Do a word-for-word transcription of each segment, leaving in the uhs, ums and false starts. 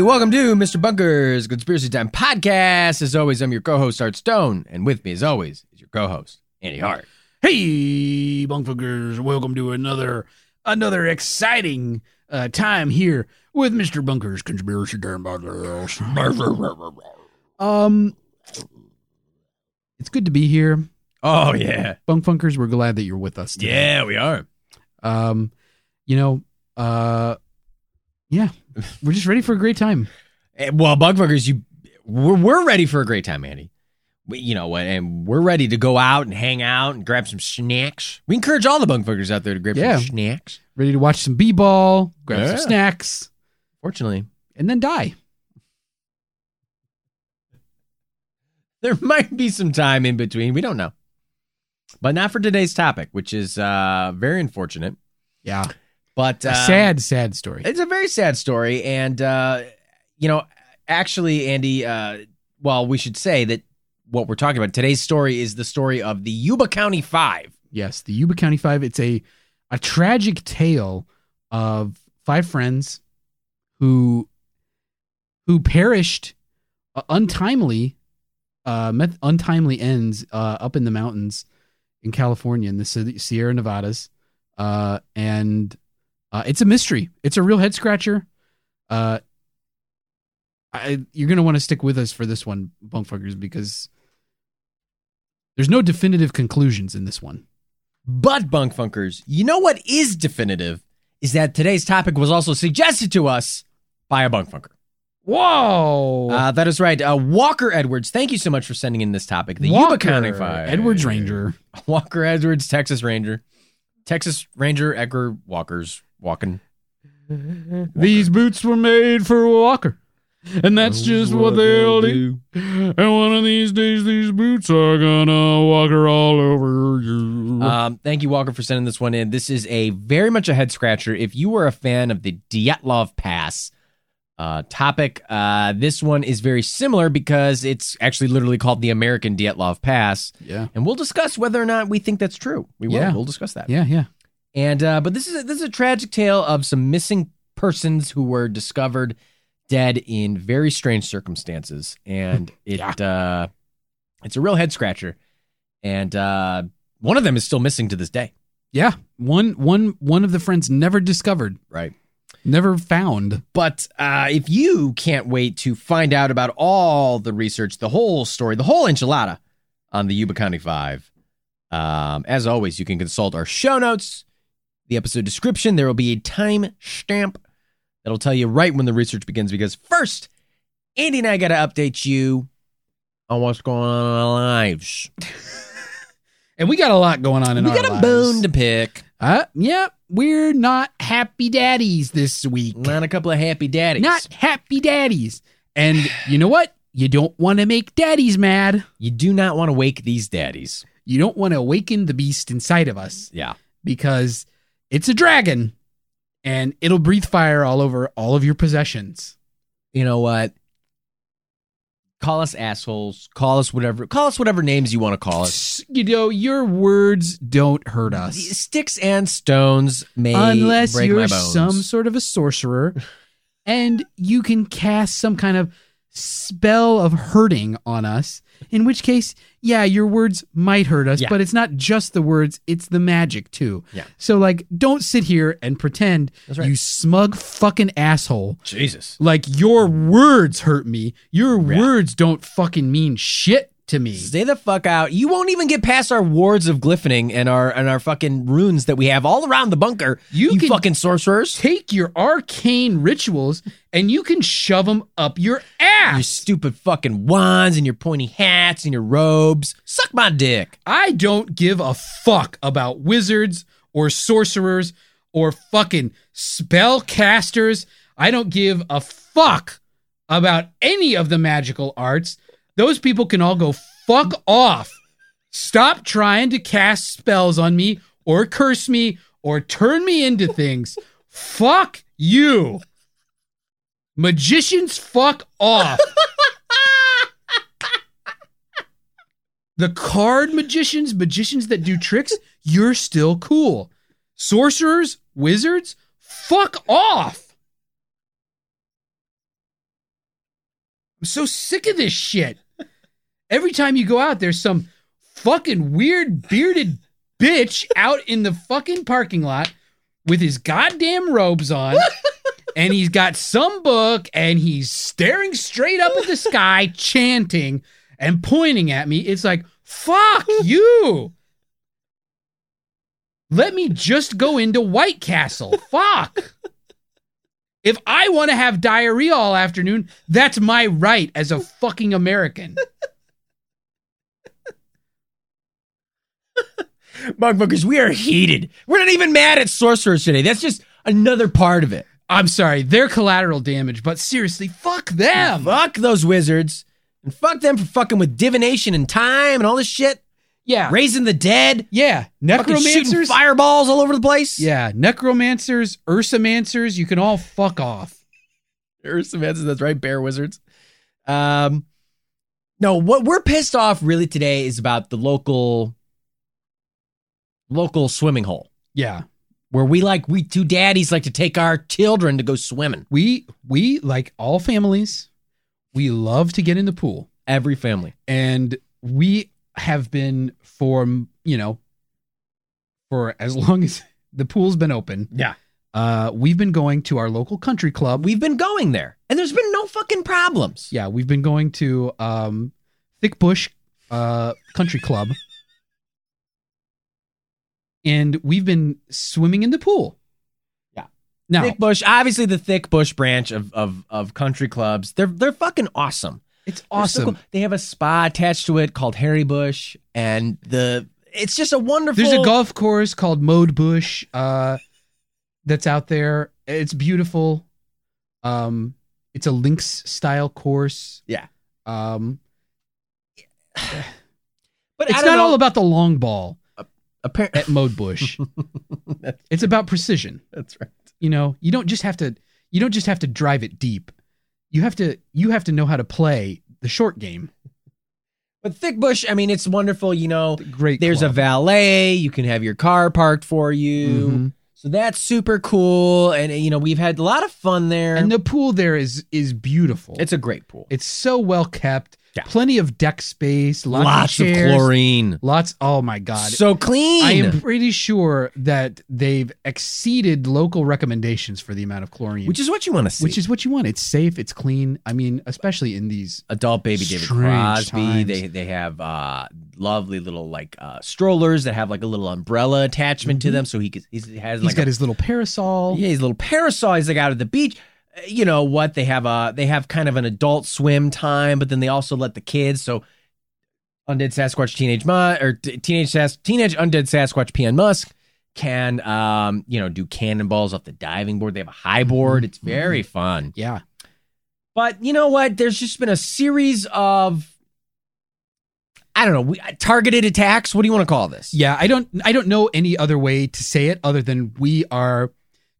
Welcome to Mister Bunker's Conspiracy Time Podcast. As always, I'm your co-host, Art Stone, and with me, as always, is your co-host, Andy Hart. Hey, Bunkfunkers. Welcome to another another exciting uh, time here with Mister Bunker's Conspiracy Time Podcast. Um, it's good to be here. Oh, yeah. Bunkfunkers, we're glad that you're with us today. Yeah, we are. Um, you know, uh... Yeah, we're just ready for a great time. Well, Bugfuckers, you, we're, we're ready for a great time, Andy. We, you know what? And we're ready to go out and hang out and grab some snacks. We encourage all the Bugfuckers out there to grab yeah. some snacks. Ready to watch some b-ball, grab yeah. some snacks. Fortunately. And then die. There might be some time in between. We don't know. But not for today's topic, which is uh, very unfortunate. Yeah. But um, a sad, sad story. It's a very sad story. And, uh, you know, actually, Andy, uh, well, we should say that what we're talking about today's story is the story of the Yuba County Five. Yes, the Yuba County Five. It's a, a tragic tale of five friends who who perished uh, untimely, uh, met, untimely ends uh, up in the mountains in California, in the Sierra Nevadas. Uh, and... Uh, it's a mystery. It's a real head scratcher. Uh, I, you're going to want to stick with us for this one, Bunkfuckers, because there's no definitive conclusions in this one. But, Bunkfuckers, you know what is definitive is that today's topic was also suggested to us by a Bunkfunker. Whoa. Uh, that is right. Uh, Walker Edwards, thank you so much for sending in this topic. The Walker, Yuba County Five. Edwards Ranger. Walker Edwards, Texas Ranger. Texas Ranger Edgar Walker's. Walking. Walker. These boots were made for Walker, and that's just what, what they'll do. do. And one of these days, these boots are gonna Walker all over you. Um, thank you, Walker, for sending this one in. This is a very much a head scratcher. If you were a fan of the Dyatlov Pass uh, topic, uh, this one is very similar because it's actually literally called the American Dyatlov Pass. Yeah, and we'll discuss whether or not we think that's true. We will. Yeah. We'll discuss that. Yeah, yeah. And uh, but this is a, this is a tragic tale of some missing persons who were discovered dead in very strange circumstances, and it yeah. uh, it's a real head scratcher. And uh, one of them is still missing to this day. Yeah, one one one of the friends never discovered, right? Never found. But uh, if you can't wait to find out about all the research, the whole story, the whole enchilada on the Yuba County Five, um, as always, you can consult our show notes. The episode description, there will be a time stamp that'll tell you right when the research begins, because first, Andy and I got to update you on what's going on in our lives. And we got a lot going on in we our lives. We got a bone to pick. Uh, yep, we're not happy daddies this week. Not a couple of happy daddies. Not happy daddies. And you know what? You don't want to make daddies mad. You do not want to wake these daddies. You don't want to awaken the beast inside of us. Yeah. Because... it's a dragon, and it'll breathe fire all over all of your possessions. You know what? Call us assholes. Call us whatever. Call us whatever names you want to call us. You know, your words don't hurt us. Sticks and stones may unless break you're my bones. Some sort of a sorcerer, and you can cast some kind of spell of hurting on us, in which case, yeah, your words might hurt us, yeah. but it's not just the words, it's the magic too. Yeah. So like, don't sit here and pretend, right. you smug fucking asshole. Jesus. Like, your words hurt me. Your yeah. words don't fucking mean shit to me. Stay the fuck out. You won't even get past our wards of glyphening and our and our fucking runes that we have all around the bunker. You, you can fucking sorcerers. Take your arcane rituals and you can shove them up your ass. Your stupid fucking wands and your pointy hats and your robes. Suck my dick. I don't give a fuck about wizards or sorcerers or fucking spellcasters. I don't give a fuck about any of the magical arts. Those people can all go fuck off. Stop trying to cast spells on me or curse me or turn me into things. Fuck you. Magicians, fuck off. The card magicians, magicians that do tricks, you're still cool. Sorcerers, wizards, fuck off. I'm so sick of this shit. Every time you go out, there's some fucking weird bearded bitch out in the fucking parking lot with his goddamn robes on, and he's got some book, and he's staring straight up at the sky, chanting and pointing at me. It's like, fuck you. Let me just go into White Castle. Fuck. If I want to have diarrhea all afternoon, that's my right as a fucking American. Bugfuckers, we are heated. We're not even mad at sorcerers today. That's just another part of it. I'm sorry, they're collateral damage, but seriously, fuck them. Fuck those wizards. And fuck them for fucking with divination and time and all this shit. Yeah. Raising the dead. Yeah. Necromancers. Fucking shooting fireballs all over the place. Yeah. Necromancers, ursomancers, you can all fuck off. Ursomancers, that's right, bear wizards. Um, no, what we're pissed off really today is about the local... local swimming hole. Yeah. Where we like, we two daddies like to take our children to go swimming. We, we like all families, we love to get in the pool. Every family. And we have been for, you know, for as long as the pool's been open. Yeah. Uh, we've been going to our local country club. We've been going there and there's been no fucking problems. Yeah. We've been going to, um, Thick Bush, uh, country club. And we've been swimming in the pool. Yeah. Now, Thick Bush, obviously the Thick Bush branch of of of country clubs. They're they're fucking awesome. It's awesome. So cool. They have a spa attached to it called Harry Bush, and the it's just a wonderful. There's a golf course called Mode Bush uh, that's out there. It's beautiful. Um, it's a links style course. Yeah. Um, but it's not know. all about the long ball. Appar- at Mode Bush. It's about precision. That's right. You know, you don't just have to you don't just have to drive it deep. You have to you have to know how to play the short game. But Thick Bush, I mean, it's wonderful, you know. The great there's club. A valet, you can have your car parked for you. Mm-hmm. So that's super cool. And you know, we've had a lot of fun there. And the pool there is is beautiful. It's a great pool. It's so well kept. Yeah. Plenty of deck space, lots, lots of, chairs, of chlorine, lots. Oh my God, so clean! I am pretty sure that they've exceeded local recommendations for the amount of chlorine, which is what you want to see. Which is what you want. It's safe. It's clean. I mean, especially in these adult baby David Crosby. They they have uh, lovely little like uh, strollers that have like a little umbrella attachment mm-hmm. to them, so he can, he's, has he's like got a, his little parasol. Yeah, his little parasol. He's like out at the beach. You know what, they have a they have kind of an adult swim time, but then they also let the kids. So Undead Sasquatch Teenage Musk or t- teenage Sas- teenage Undead Sasquatch P N Musk can um you know do cannonballs off the diving board. They have a high board. It's very fun. Yeah, but you know what? There's just been a series of I don't know we, targeted attacks. What do you want to call this? Yeah, I don't I don't know any other way to say it other than we are.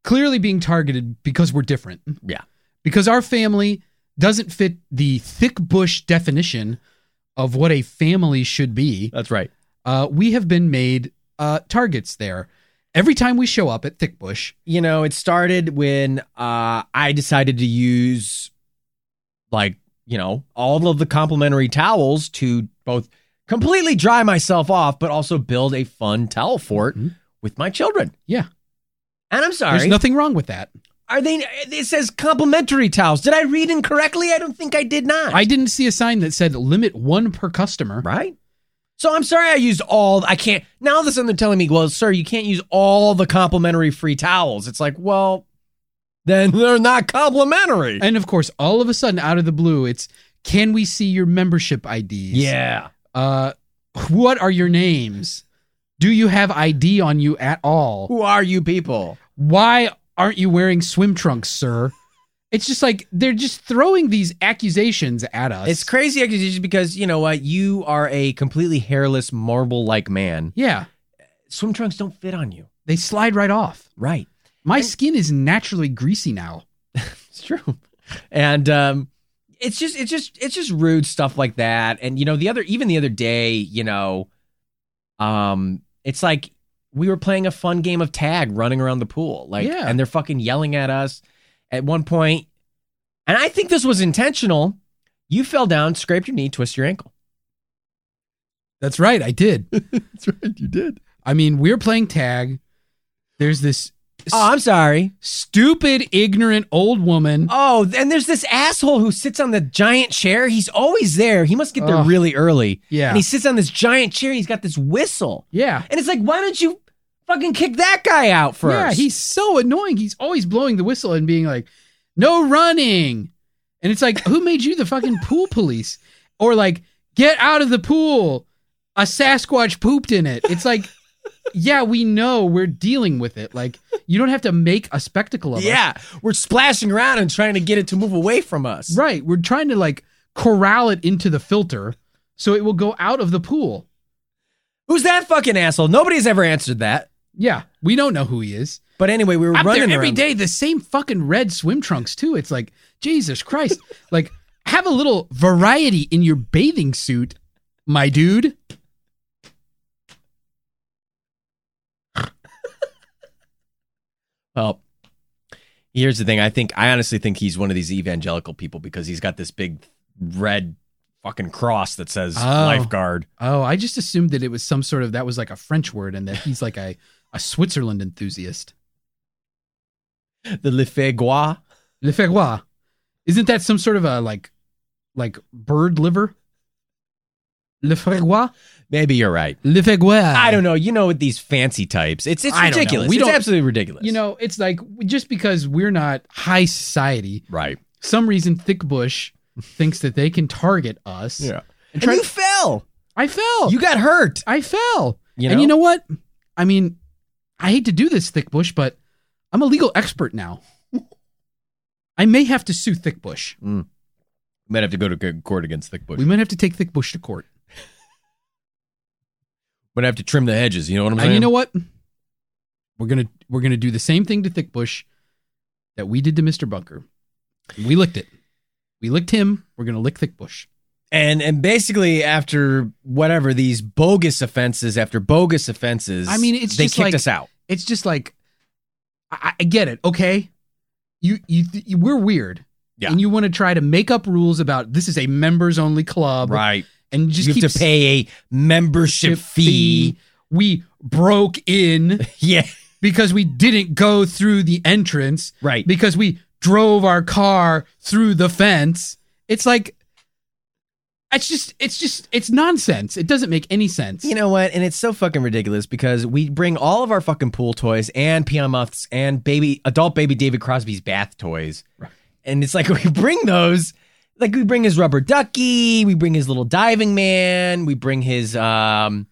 Clearly being targeted because we're different. Yeah. Because our family doesn't fit the Thick Bush definition of what a family should be. That's right. Uh, we have been made uh, targets there. Every time we show up at Thick Bush. You know, it started when uh, I decided to use like you know, all of the complimentary towels to both completely dry myself off, but also build a fun towel fort mm-hmm. with my children. Yeah. And I'm sorry. There's nothing wrong with that. Are they? It says complimentary towels. Did I read incorrectly? I don't think I did not. I didn't see a sign that said limit one per customer. Right. So I'm sorry I used all, I can't, now all of a sudden they're telling me, well, sir, you can't use all the complimentary free towels. It's like, well, then they're not complimentary. And of course, all of a sudden out of the blue, it's, can we see your membership I Ds? Yeah. Uh, what are your names? Do you have I D on you at all? Who are you people? Why aren't you wearing swim trunks, sir? It's just like they're just throwing these accusations at us. It's crazy accusations because, you know what, uh, you are a completely hairless, marble-like man. Yeah. Swim trunks don't fit on you. They slide right off. Right. My and, skin is naturally greasy now. It's true. And um, it's just it's just it's just rude stuff like that. And you know, the other even the other day, you know, um, it's like we were playing a fun game of tag running around the pool. Like yeah. and they're fucking yelling at us at one point. And I think this was intentional. You fell down, scraped your knee, twisted your ankle. That's right, I did. That's right, you did. I mean, we were playing tag. There's this Oh, I'm sorry. Stupid, ignorant old woman. Oh, and there's this asshole who sits on the giant chair. He's always there. He must get there uh, really early. Yeah. And he sits on this giant chair. And he's got this whistle. Yeah. And it's like, why don't you fucking kick that guy out first? Yeah, he's so annoying. He's always blowing the whistle and being like, no running. And it's like, who made you the fucking pool police? Or like, get out of the pool. A Sasquatch pooped in it. It's like... Yeah, we know we're dealing with it. Like, you don't have to make a spectacle of yeah, us. Yeah, we're splashing around and trying to get it to move away from us. Right, we're trying to, like, corral it into the filter so it will go out of the pool. Who's that fucking asshole? Nobody's ever answered that. Yeah, we don't know who he is. But anyway, we were I'm running there every around. Day, the same fucking red swim trunks, too. It's like, Jesus Christ. Like, have a little variety in your bathing suit, my dude. Well, here's the thing. I think I honestly think he's one of these evangelical people because he's got this big red fucking cross that says oh. lifeguard. Oh, I just assumed that it was some sort of that was like a French word and that he's like a, a Switzerland enthusiast. The Lefegois. Lefegois. Isn't that some sort of a like like bird liver? Lefegois? Maybe you're right. I don't know. You know, with these fancy types, it's it's ridiculous. It's absolutely ridiculous. You know, it's like just because we're not high society, right? Some reason Thick Bush thinks that they can target us. Yeah, and, and you to, fell. I fell. You got hurt. I fell. You know? And you know what? I mean, I hate to do this, Thick Bush, but I'm a legal expert now. I may have to sue Thick Bush. Mm. We might have to go to court against Thick Bush. We might have to take Thick Bush to court. But I have to trim the hedges, you know what I'm saying? And you know what? We're gonna we're gonna do the same thing to Thick Bush that we did to Mister Bunker. We licked it. We licked him. We're gonna lick Thick Bush. And and basically after whatever these bogus offenses after bogus offenses, I mean, it's they just kicked like, us out. It's just like I, I get it. Okay, you you, you we're weird. Yeah. And you want to try to make up rules about this is a members only club, right? And just you have keeps, to pay a membership fee. fee. We broke in yeah. because we didn't go through the entrance. Right. Because we drove our car through the fence. It's like, it's just, it's just, it's nonsense. It doesn't make any sense. You know what? And it's so fucking ridiculous because we bring all of our fucking pool toys and Peon Muffs and baby, adult baby David Crosby's bath toys. Right. And it's like, we bring those. Like, we bring his rubber ducky, we bring his little diving man, we bring his, um,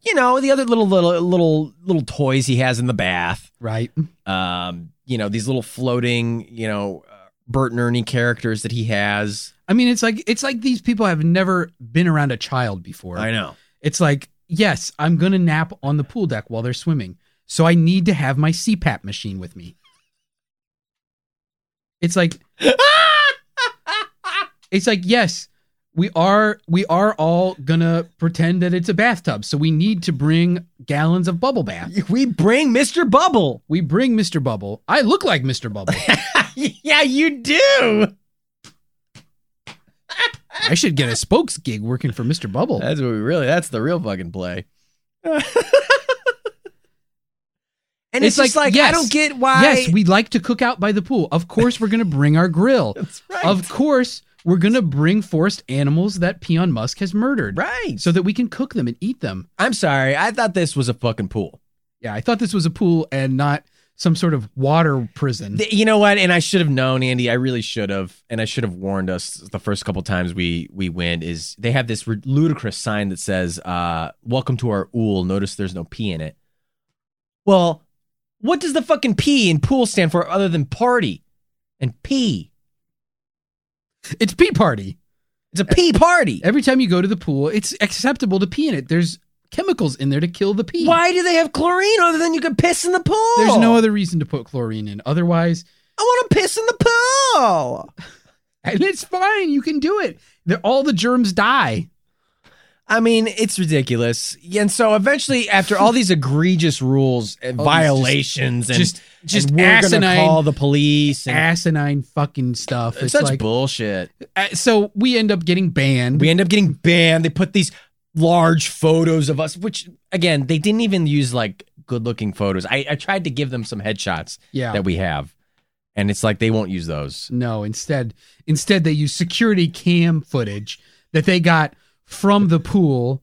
you know, the other little, little, little, little toys he has in the bath. Right. Um, you know, these little floating, you know, Bert and Ernie characters that he has. I mean, it's like, it's like these people have never been around a child before. I know. It's like, yes, I'm going to nap on the pool deck while they're swimming. So I need to have my C PAP machine with me. It's like... It's like, yes, we are we are all going to pretend that it's a bathtub, so we need to bring gallons of bubble bath. We bring Mister Bubble. We bring Mister Bubble. I look like Mister Bubble. Yeah, you do. I should get a spokes gig working for Mister Bubble. That's what we really, that's the real fucking play. And it's, it's just like, like yes, I don't get why. Yes, we like to cook out by the pool. Of course, we're going to bring our grill. That's right. Of course, we're going to bring forest animals that Elon Musk has murdered. Right. So that we can cook them and eat them. I'm sorry. I thought this was a fucking pool. Yeah, I thought this was a pool and not some sort of water prison. You know what? And I should have known, Andy. I really should have. And I should have warned us the first couple times we we went is they have this ludicrous sign that says, uh, welcome to our ool. Notice there's no P in it. Well, what does the fucking P in pool stand for other than party and pee? It's pee party. It's a pee party. Every time you go to the pool, it's acceptable to pee in it. There's chemicals in there to kill the pee. Why do they have chlorine other than you can piss in the pool? There's no other reason to put chlorine in. Otherwise, I want to piss in the pool. And it's fine. You can do it. They're, all the germs die. I mean, it's ridiculous. And so eventually, after all these egregious rules and oh, violations just, and, just, and we're going to call the police. And asinine fucking stuff. It's such like, bullshit. So we end up getting banned. We end up getting banned. They put these large photos of us, which, again, they didn't even use, like, good-looking photos. I, I tried to give them some headshots yeah. that we have. And it's like they won't use those. No, instead, instead they use security cam footage that they got from the pool,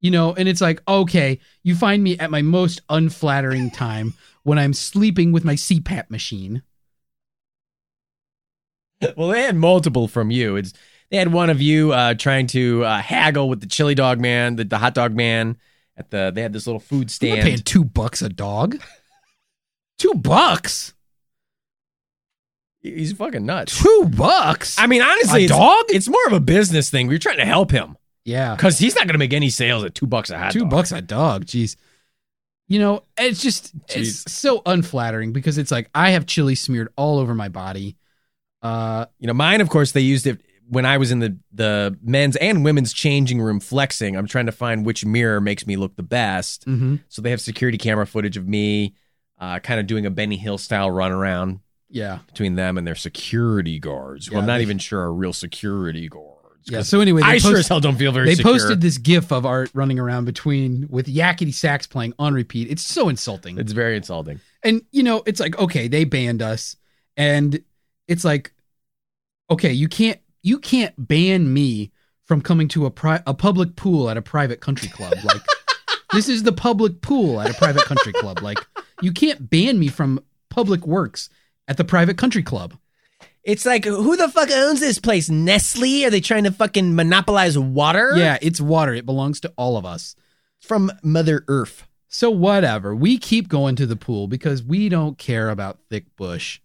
you know, and it's like, okay, you find me at my most unflattering time when I'm sleeping with my C PAP machine. Well, they had multiple from you. It's they had one of you uh, trying to uh, haggle with the chili dog man, the, the hot dog man at the. They had this little food stand. You're paying two bucks a dog. Two bucks. He's fucking nuts. Two bucks. I mean, honestly, a it's, dog. It's more of a business thing. We're trying to help him. Yeah, because he's not going to make any sales at two bucks a hot two dog. Two bucks a dog. Jeez. You know, it's just Jeez. It's so unflattering because it's like I have chili smeared all over my body. Uh, you know, mine. Of course, they used it when I was in the the men's and women's changing room flexing. I'm trying to find which mirror makes me look the best. Mm-hmm. So they have security camera footage of me, uh, kind of doing a Benny Hill style run around. Yeah. Between them and their security guards, who yeah, I'm not they, even sure are real security guards. Yeah, so anyway, they I posted, sure as hell don't feel very They secure. Posted this gif of Art running around between with Yakety Sax playing on repeat. It's so insulting. It's very insulting. And, you know, it's like, okay, they banned us. And it's like, okay, you can't you can't ban me from coming to a pri- a public pool at a private country club. Like, this is the public pool at a private country club. Like, you can't ban me from public works at the private country club. It's like, who the fuck owns this place? Nestle? Are they trying to fucking monopolize water? Yeah, it's water. It belongs to all of us. From Mother Earth. So whatever. We keep going to the pool because we don't care about thick bush.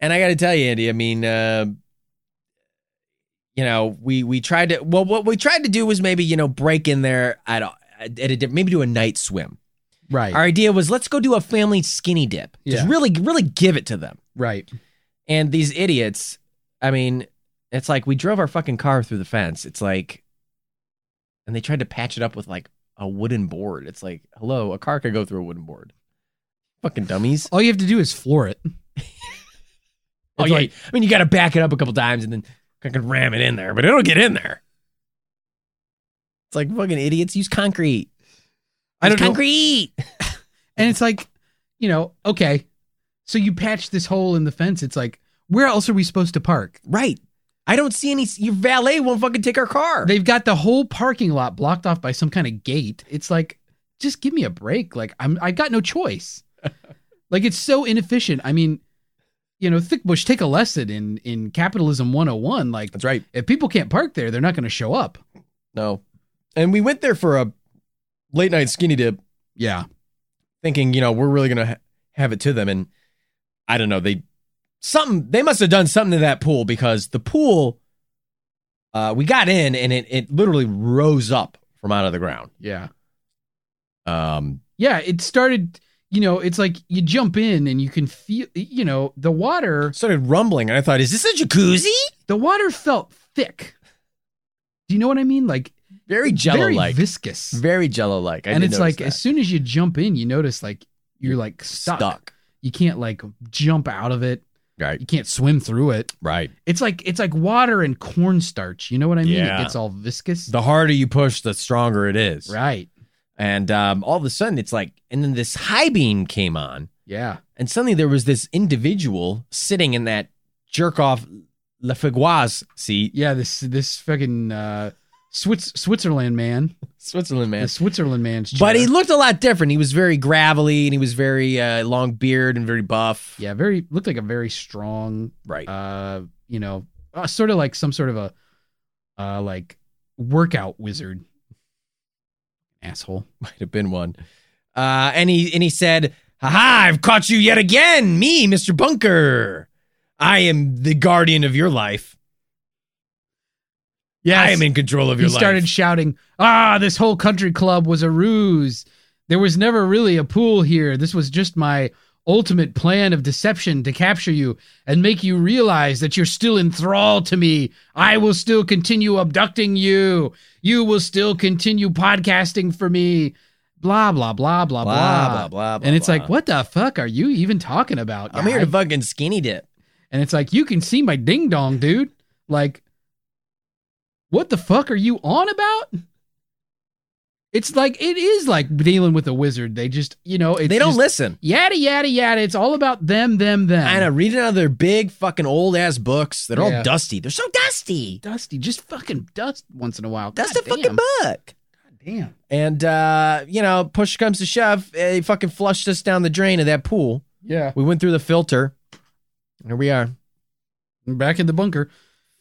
And I got to tell you, Andy, I mean, uh, you know, we, we tried to, well, what we tried to do was maybe, you know, break in there at a, at a maybe do a night swim. Right. Our idea was let's go do a family skinny dip. Just yeah. really, really give it to them. Right. And these idiots, I mean, it's like we drove our fucking car through the fence. It's like, and they tried to patch it up with like a wooden board. It's like, hello, a car could go through a wooden board. Fucking dummies. All you have to do is floor it. Oh, yeah. Like, I mean, you got to back it up a couple times and then I can ram it in there, but it'll get in there. It's like fucking idiots use concrete. I don't know. Concrete. And it's like, you know, okay, so you patch this hole in the fence. It's like, where else are we supposed to park? Right. I don't see any. Your valet won't fucking take our car. They've got the whole parking lot blocked off by some kind of gate. It's like, just give me a break. Like, I'm, I got no choice. Like, it's so inefficient. I mean, you know, Thick Bush, take a lesson in, in Capitalism one oh one. Like, that's right. If people can't park there, they're not going to show up. No. And we went there for a late night skinny dip. Yeah. Thinking, you know, we're really going to ha- have it to them. And I don't know. They something they must have done something to that pool because the pool uh, we got in and it, it literally rose up from out of the ground. Yeah. Um. Yeah, it started, you know, it's like you jump in and you can feel, you know, the water started rumbling. And I thought, is this a jacuzzi? The water felt thick. Do you know what I mean? Like, Very jello-like. Very viscous. Very jello-like. I and it's like, that. As soon as you jump in, you notice like, you're like stuck. stuck. You can't like jump out of it. Right. You can't swim through it. Right. It's like it's like water and cornstarch. You know what I mean? Yeah. It gets all viscous. The harder you push, the stronger it is. Right. And um, all of a sudden, it's like, and then this high beam came on. Yeah. And suddenly there was this individual sitting in that jerk-off Lefegueuse seat. Yeah, this this fucking uh, Swiss, Switzerland man. Switzerland man. The Switzerland man's chair. But he looked a lot different. He was very gravelly, and he was very uh, long beard and very buff. Yeah, very looked like a very strong, right? Uh, you know, uh, sort of like some sort of a uh, like workout wizard. Asshole. Might have been one. Uh, and he and he said, "Ha-ha, I've caught you yet again. Me, Mister Bunker. I am the guardian of your life. Yes. I am in control of your life." He started shouting, "Ah, this whole country club was a ruse. There was never really a pool here. This was just my ultimate plan of deception to capture you and make you realize that you're still in thrall to me. I will still continue abducting you. You will still continue podcasting for me. Blah, blah, blah, blah, blah, blah, blah, blah, blah." And it's blah. Like, what the fuck are you even talking about, guy? I'm here to fucking skinny dip. And it's like, you can see my ding dong, dude. Like, what the fuck are you on about? It's like, it is like dealing with a wizard. They just, you know, it's they don't just, listen. Yada, yada, yada. It's all about them, them, them. I know, reading out of their big fucking old ass books. They're yeah. all dusty. They're so dusty. Dusty. Just fucking dust once in a while. Dust God a damn. fucking book. God damn. And, uh, you know, push comes to shove. They fucking flushed us down the drain of that pool. Yeah. We went through the filter. Here we are. We're back in the bunker.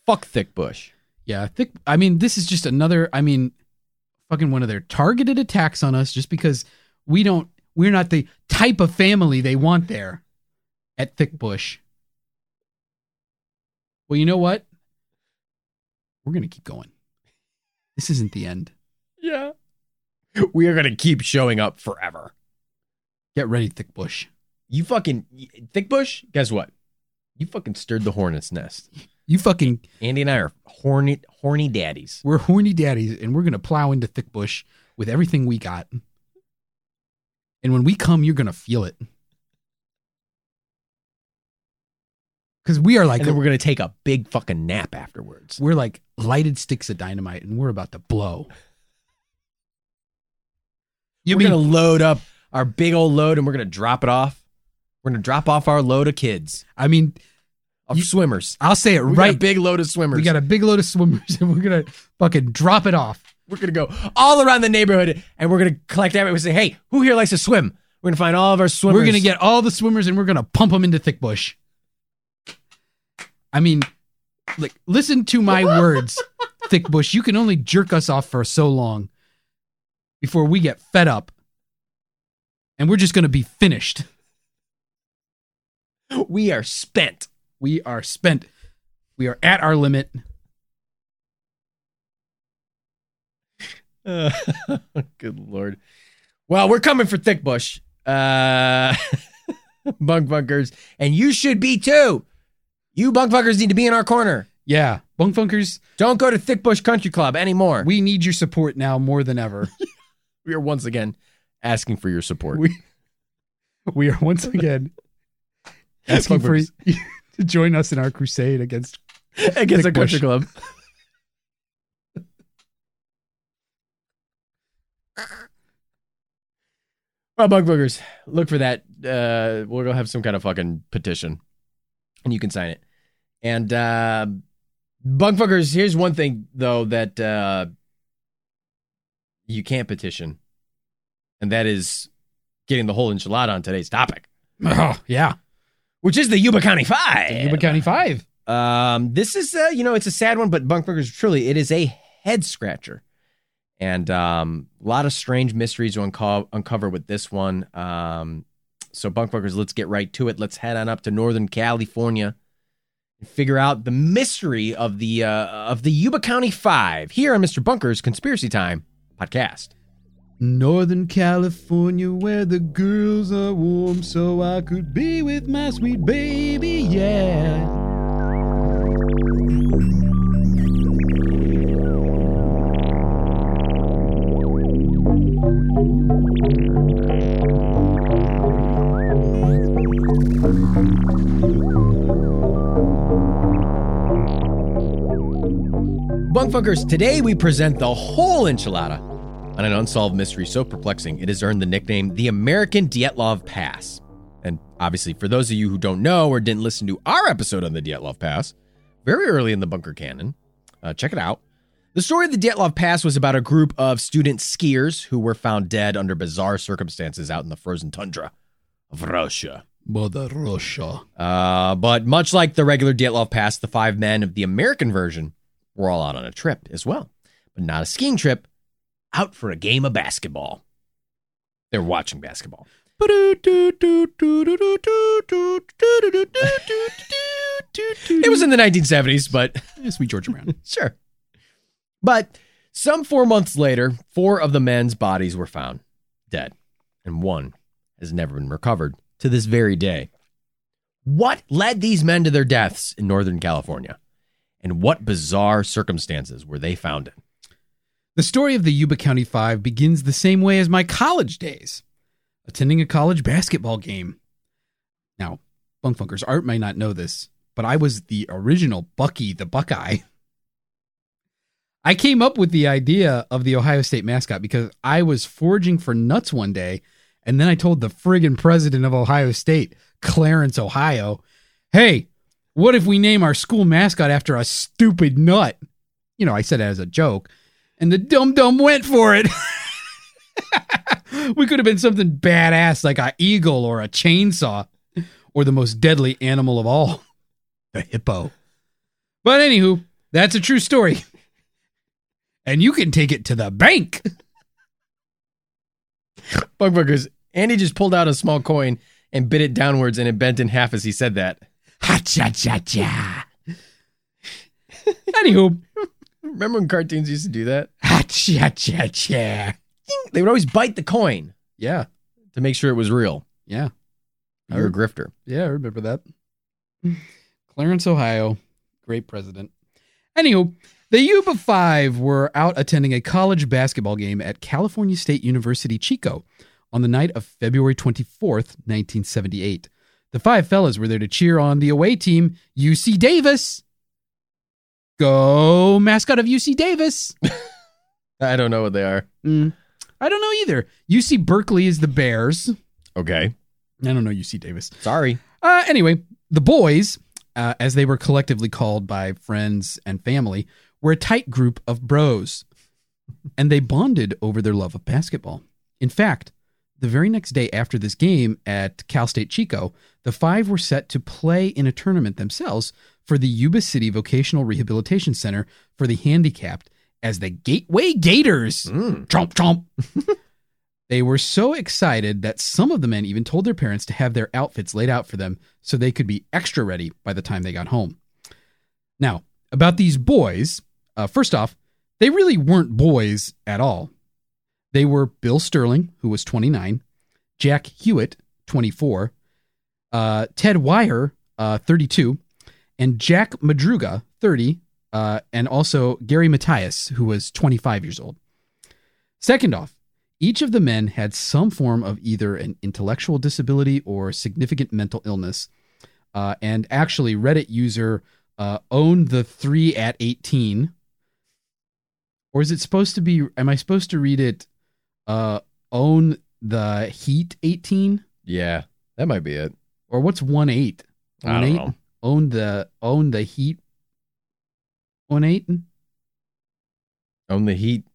Fuck Thick Bush. Yeah. Thick. I mean, this is just another, I mean, fucking one of their targeted attacks on us just because we don't, we're not the type of family they want there at Thick Bush. Well, you know what? We're going to keep going. This isn't the end. Yeah. We are going to keep showing up forever. Get ready, Thick Bush. You fucking, Thick Bush, guess what? You fucking stirred the hornet's nest. You fucking... Andy and I are horny horny daddies. We're horny daddies, and we're going to plow into Thick Bush with everything we got. And when we come, you're going to feel it. Because we are like... And then we're going to take a big fucking nap afterwards. We're like lighted sticks of dynamite, and we're about to blow. You're going to load up our big old load, and we're going to drop it off. We're going to drop off our load of kids. I mean... Of you, swimmers. I'll say it we right. We got a big load of swimmers. We got a big load of swimmers, and we're going to fucking drop it off. We're going to go all around the neighborhood, and we're going to collect everything. We say, hey, who here likes to swim? We're going to find all of our swimmers. We're going to get all the swimmers, and we're going to pump them into Thick Bush. I mean, like, listen to my words, Thick Bush. You can only jerk us off for so long before we get fed up, and we're just going to be finished. We are spent. We are spent. We are at our limit. Uh, good Lord. Well, we're coming for Thick Bush. Uh, Bunkfunkers. And you should be too. You Bunkfunkers need to be in our corner. Yeah. Bunkfunkers. Don't go to Thick Bush Country Club anymore. We need your support now more than ever. We are once again asking for your support. We, we are once again asking for you. To join us in our crusade against against a country club. Well, Bugfuckers, look for that. Uh, we're gonna have some kind of fucking petition, and you can sign it. And uh, Bugfuckers, here's one thing though that uh, you can't petition, and that is getting the whole enchilada on today's topic. Oh yeah. Which is the Yuba County Five. The Yuba County Five. Um, this is, uh, you know, it's a sad one, but Bunkfunkers, truly, it is a head scratcher. And um, a lot of strange mysteries to unco- uncover with this one. Um, so, Bunkfunkers, let's get right to it. Let's head on up to Northern California and figure out the mystery of the, uh, of the Yuba County Five here on Mister Bunker's Conspiracy Time podcast. Northern California, where the girls are warm, so I could be with my sweet baby, yeah. Bunkfunkers, today we present the whole enchilada on an unsolved mystery so perplexing it has earned the nickname the American Dyatlov Pass. And obviously, for those of you who don't know or didn't listen to our episode on the Dyatlov Pass, very early in the Bunker canon, uh, check it out. The story of the Dyatlov Pass was about a group of student skiers who were found dead under bizarre circumstances out in the frozen tundra of Russia. Mother Russia. Uh, but much like the regular Dyatlov Pass, the five men of the American version were all out on a trip as well. But not a skiing trip, out for a game of basketball. They're watching basketball. It was in the nineteen seventies, but... Sweet Georgia Brown. Sure. But some four months later, four of the men's bodies were found dead, and one has never been recovered to this very day. What led these men to their deaths in Northern California? And what bizarre circumstances were they found in? The story of the Yuba County Five begins the same way as my college days, attending a college basketball game. Now, Bunkfunkers, Art may not know this, but I was the original Bucky the Buckeye. I came up with the idea of the Ohio State mascot because I was foraging for nuts one day, and then I told the friggin' president of Ohio State, Clarence, Ohio, hey, what if we name our school mascot after a stupid nut? You know, I said it as a joke, and the dum-dum went for it. We could have been something badass like an eagle or a chainsaw or the most deadly animal of all, the hippo. But anywho, that's a true story. And you can take it to the bank. Bugfuckers, Andy just pulled out a small coin and bit it downwards, and it bent in half as he said that. Ha-cha-cha-cha. Anywho. Remember when cartoons used to do that? Ha-cha-cha-cha. They would always bite the coin. Yeah. To make sure it was real. Yeah. You were a grifter. Yeah, I remember that. Clarence, Ohio. Great president. Anywho. The Yuba Five were out attending a college basketball game at California State University Chico on the night of February twenty-fourth, nineteen seventy-eight. The five fellas were there to cheer on the away team, U C Davis. Go, mascot of U C Davis. I don't know what they are. Mm, I don't know either. U C Berkeley is the Bears. Okay. I don't know U C Davis. Sorry. Uh, anyway, the boys, uh, as they were collectively called by friends and family, were a tight group of bros, and they bonded over their love of basketball. In fact, the very next day after this game at Cal State Chico, the five were set to play in a tournament themselves for the Yuba City Vocational Rehabilitation Center for the handicapped as the Gateway Gators. Mm. Chomp, chomp. They were so excited that some of the men even told their parents to have their outfits laid out for them so they could be extra ready by the time they got home. Now, about these boys... Uh, first off, they really weren't boys at all. They were Bill Sterling, who was twenty-nine, Jack Hewitt, twenty-four, uh, Ted Weiher, uh, thirty-two, and Jack Madruga, thirty, uh, and also Gary Mathias, who was twenty-five years old. Second off, each of the men had some form of either an intellectual disability or significant mental illness, uh, and actually Reddit user uh, owned the three at eighteen. Or is it supposed to be, am I supposed to read it, uh, own the heat eighteen? Yeah, that might be it. Or what's one eight? One I don't eight? know. Own the, own the heat. One eight? Own the heat.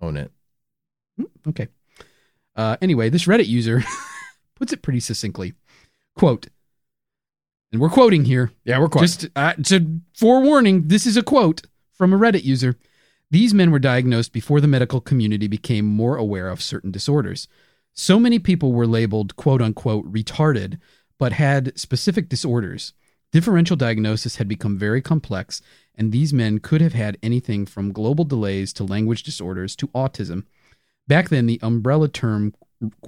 Own it. Okay. Uh, anyway, this Reddit user puts it pretty succinctly. Quote, and we're quoting here. Yeah, we're quoting. Just uh, to forewarning, this is a quote from a Reddit user. These men were diagnosed before the medical community became more aware of certain disorders. So many people were labeled, quote unquote, retarded, but had specific disorders. Differential diagnosis had become very complex, and these men could have had anything from global delays to language disorders to autism. Back then, the umbrella term,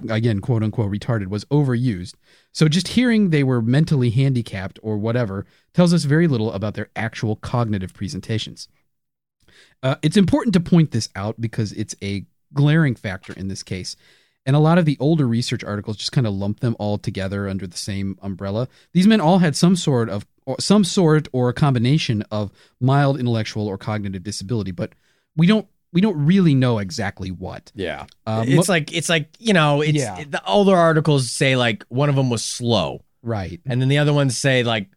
again, quote unquote, retarded, was overused. So just hearing they were mentally handicapped or whatever tells us very little about their actual cognitive presentations. Uh, it's important to point this out because it's a glaring factor in this case. And a lot of the older research articles just kind of lump them all together under the same umbrella. These men all had some sort of or some sort or a combination of mild intellectual or cognitive disability, but we don't we don't really know exactly what. Yeah, um, it's mo- like it's like you know, it's yeah. it, the older articles say like one of them was slow, right, and then the other ones say like,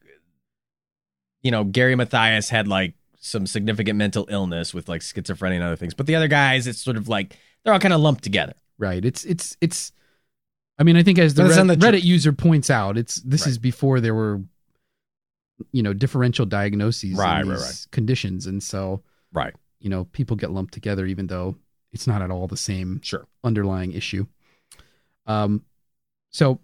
you know, Gary Mathias had like some significant mental illness with like schizophrenia and other things, but the other guys, it's sort of like they're all kind of lumped together. Right. It's it's it's. I mean, I think as the, Red, the Reddit user points out, it's this right. is before there were, you know, differential diagnoses right, in these right, right. conditions, and so right, you know, people get lumped together even though it's not at all the same sure. underlying issue. Um, so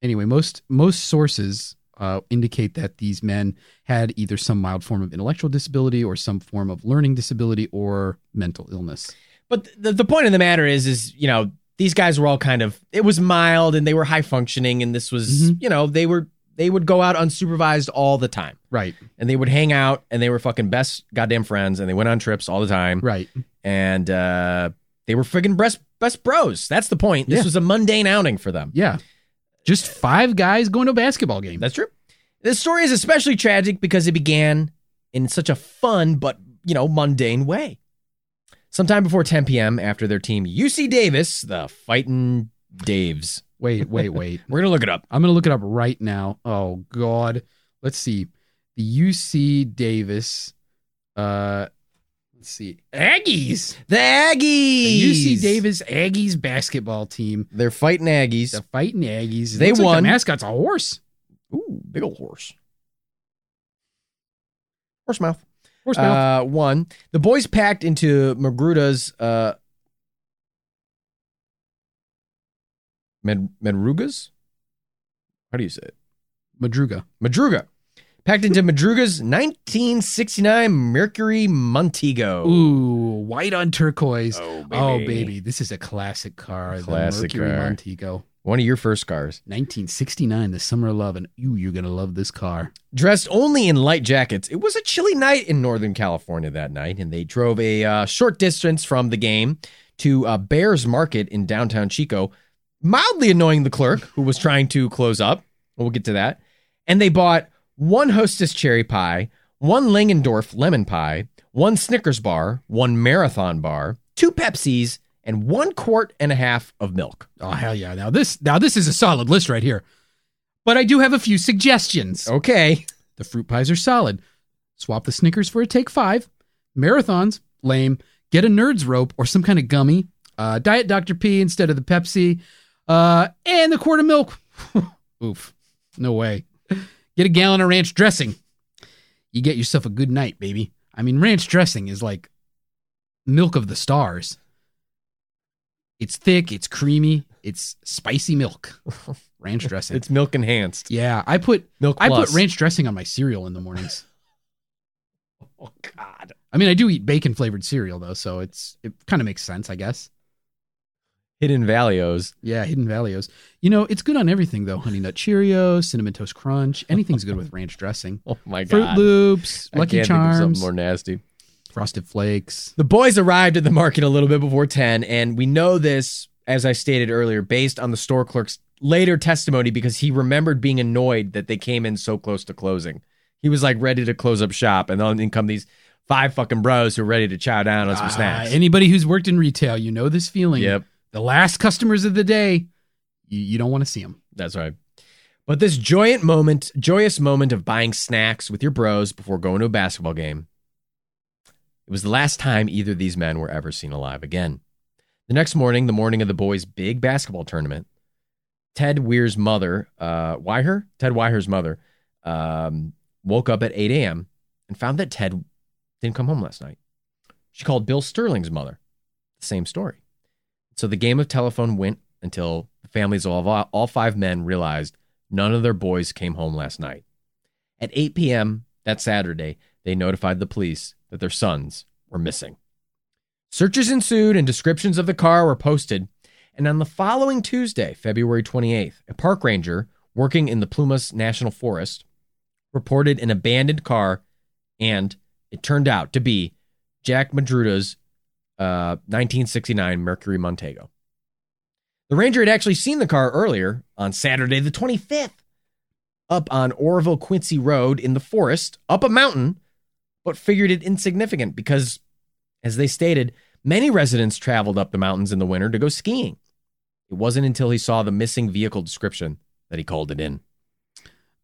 anyway, most most sources uh, indicate that these men had either some mild form of intellectual disability or some form of learning disability or mental illness. But the the point of the matter is, is, you know, these guys were all kind of, it was mild and they were high functioning, and this was, mm-hmm. you know, they were, they would go out unsupervised all the time. Right. And they would hang out and they were fucking best goddamn friends and they went on trips all the time. Right. And uh, they were friggin' best, best bros. That's the point. This yeah. was a mundane outing for them. Yeah. Just five guys going to a basketball game. That's true. This story is especially tragic because it began in such a fun, but, you know, mundane way. Sometime before ten p.m. after their team, U C Davis, the Fightin' Daves. Wait, wait, wait. We're going to look it up. I'm going to look it up right now. Oh, God. Let's see. The U C Davis. Uh, let's see. Aggies. The Aggies. The U C Davis Aggies basketball team. They're Fightin' Aggies. The Fightin' Aggies. They won. Like the mascot's a horse. Ooh, big old horse. Horse mouth. Uh, one, the boys packed into Magruda's, uh, Med- Madruga's? How do you say it? Madruga. Madruga. Packed into Madruga's nineteen sixty-nine Mercury Montego. Ooh, white on turquoise. Oh, baby. Oh, baby. This is a classic car. Classic the Mercury car. Montego. One of your first cars. nineteen sixty-nine, the summer of love, and ooh, you're going to love this car. Dressed only in light jackets. It was a chilly night in Northern California that night, and they drove a uh, short distance from the game to uh, Bears Market in downtown Chico, mildly annoying the clerk, who was trying to close up. We'll get to that. And they bought one Hostess cherry pie, one Langendorf lemon pie, one Snickers bar, one Marathon bar, two Pepsis, and one quart and a half of milk. Oh, hell yeah. Now this now this is a solid list right here. But I do have a few suggestions. Okay. The fruit pies are solid. Swap the Snickers for a Take Five. Marathons, lame. Get a Nerds rope or some kind of gummy. Uh, Diet Doctor P instead of the Pepsi. Uh, and the quart of milk. Oof. No way. Get a gallon of ranch dressing. You get yourself a good night, baby. I mean, ranch dressing is like milk of the stars. It's thick, it's creamy, it's spicy milk. Ranch dressing. It's milk enhanced. Yeah, I put milk I plus. put ranch dressing on my cereal in the mornings. Oh God. I mean, I do eat bacon flavored cereal though, so it's it kind of makes sense, I guess. Hidden Valios. Yeah, Hidden Valios. You know, it's good on everything though. Honey Nut Cheerios, Cinnamon Toast Crunch, anything's good with ranch dressing. Oh my God. Fruit Loops, Lucky I can't Charms. Think of something more nasty. Frosted Flakes. The boys arrived at the market a little bit before ten, and we know this, as I stated earlier, based on the store clerk's later testimony because he remembered being annoyed that they came in so close to closing. He was like ready to close up shop, and then in come these five fucking bros who are ready to chow down on some uh, snacks. Anybody who's worked in retail, you know this feeling. Yep. The last customers of the day, you, you don't want to see them. That's right. But this joyous moment, joyous moment of buying snacks with your bros before going to a basketball game, it was the last time either of these men were ever seen alive again. The next morning, the morning of the boys' big basketball tournament, Ted Weir's mother, uh, Weiher? Ted Weiher's mother, um, woke up at eight a.m. and found that Ted didn't come home last night. She called Bill Sterling's mother. The same story. So the game of telephone went until the families of all, all five men realized none of their boys came home last night. At eight p.m. that Saturday, they notified the police that their sons were missing. Searches ensued and descriptions of the car were posted. And on the following Tuesday, February twenty-eighth, a park ranger working in the Plumas National Forest reported an abandoned car, and it turned out to be Jack Madruga's uh, nineteen sixty-nine Mercury Montego. The ranger had actually seen the car earlier on Saturday the twenty-fifth, up on Orville Quincy Road in the forest, up a mountain, but figured it insignificant because, as they stated, many residents traveled up the mountains in the winter to go skiing. It wasn't until he saw the missing vehicle description that he called it in.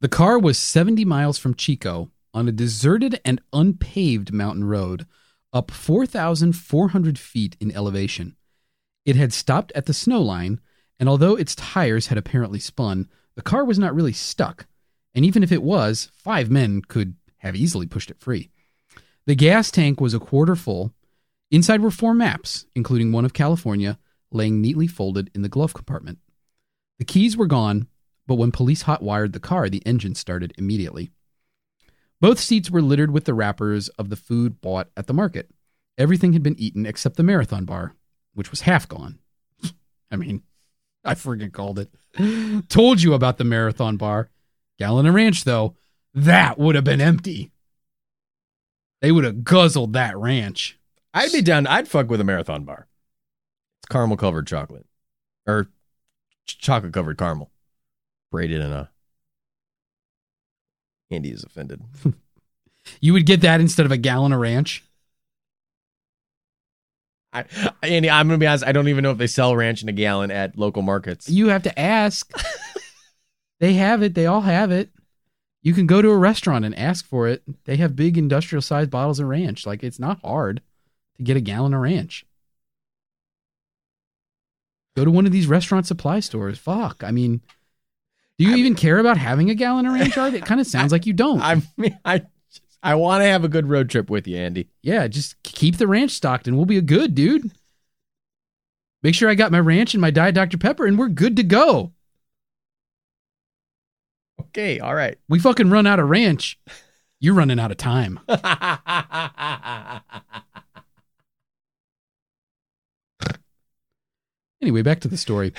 The car was seventy miles from Chico on a deserted and unpaved mountain road, up four thousand four hundred feet in elevation. It had stopped at the snow line, and although its tires had apparently spun, the car was not really stuck, and even if it was, five men could have easily pushed it free. The gas tank was a quarter full. Inside were four maps, including one of California, laying neatly folded in the glove compartment. The keys were gone, but when police hot-wired the car, the engine started immediately. Both seats were littered with the wrappers of the food bought at the market. Everything had been eaten except the Marathon Bar, which was half gone. I mean, I friggin' called it. Told you about the Marathon Bar. Gallon of ranch, though, that would have been empty. They would have guzzled that ranch. I'd be down. I'd fuck with a Marathon Bar. It's caramel-covered chocolate. Or ch- chocolate-covered caramel. Braided in a... Andy is offended. You would get that instead of a gallon of ranch? I, Andy, I'm going to be honest. I don't even know if they sell ranch in a gallon at local markets. You have to ask. They have it. They all have it. You can go to a restaurant and ask for it. They have big industrial-sized bottles of ranch. Like, it's not hard to get a gallon of ranch. Go to one of these restaurant supply stores. Fuck. I mean... Do you I even mean, care about having a gallon of ranch art? It kind of sounds I, like you don't. I mean, I, just, I want to have a good road trip with you, Andy. Yeah, just keep the ranch stocked and we'll be a good dude. Make sure I got my ranch and my Diet Doctor Pepper and we're good to go. Okay, all right. We fucking run out of ranch. You're running out of time. Anyway, back to the story.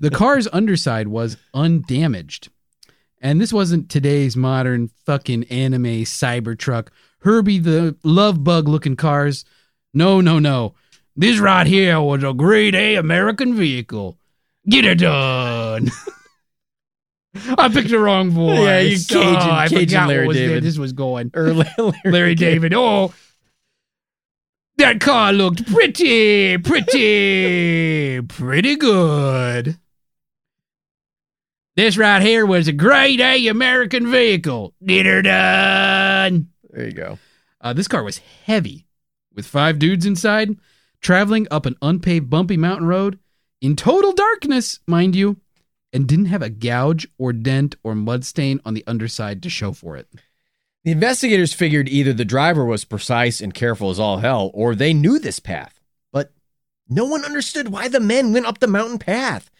The car's underside was undamaged. And this wasn't today's modern fucking anime Cybertruck, Herbie the Love Bug looking cars. No, no, no. This right here was a grade A American vehicle. Get it done. I picked the wrong voice. Yeah, you Cajun, oh, I Cajun forgot Larry what was David. There. This was going. Or Larry, Larry David. David. Oh, that car looked pretty, pretty, pretty good. This right here was a grade A American vehicle. Get her done. There you go. Uh, this car was heavy, with five dudes inside, traveling up an unpaved, bumpy mountain road in total darkness, mind you, and didn't have a gouge or dent or mud stain on the underside to show for it. The investigators figured either the driver was precise and careful as all hell, or they knew this path. But no one understood why the men went up the mountain path.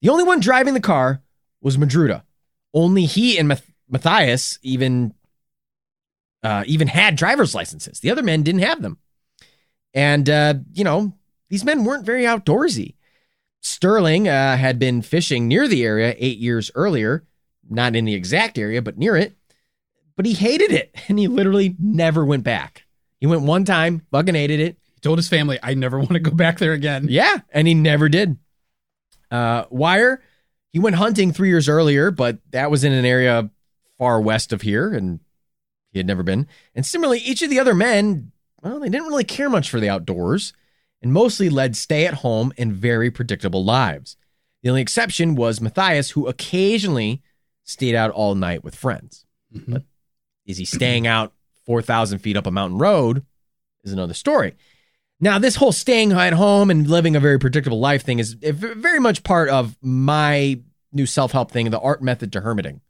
The only one driving the car was Madruga. Only he and Math- Mathias even, uh, even had driver's licenses. The other men didn't have them. And, uh, you know, these men weren't very outdoorsy. Sterling uh, had been fishing near the area eight years earlier, not in the exact area, but near it. But he hated it, and he literally never went back. He went one time, fucking hated it. He told his family, I never want to go back there again. Yeah, and he never did. Uh, Weiher, he went hunting three years earlier, but that was in an area far west of here, and he had never been. And similarly, each of the other men, well, they didn't really care much for the outdoors, and mostly led stay-at-home and very predictable lives. The only exception was Mathias, who occasionally stayed out all night with friends. Mm-hmm. But is he staying out four thousand feet up a mountain road is another story. Now, this whole staying at home and living a very predictable life thing is very much part of my new self-help thing, The Art Method to Hermiting.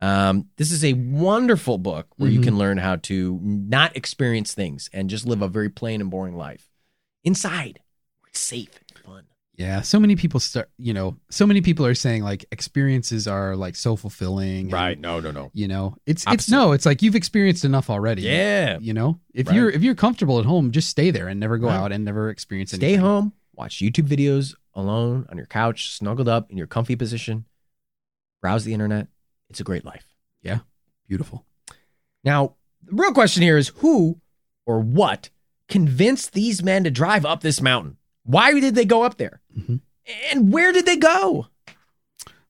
Um, this is a wonderful book where mm-hmm. you can learn how to not experience things and just live a very plain and boring life inside. It's safe and fun. Yeah. So many people start, you know, so many people are saying like experiences are like so fulfilling. And, right. No, no, no. You know, it's, Absolutely. It's no, it's like you've experienced enough already. Yeah. You know, if right. you're, if you're comfortable at home, just stay there and never go right. out and never experience stay anything. Stay home, watch YouTube videos alone on your couch, snuggled up in your comfy position, browse the internet. It's a great life. Yeah. Beautiful. Now, the real question here is who or what convinced these men to drive up this mountain? Why did they go up there? Mm-hmm. And where did they go?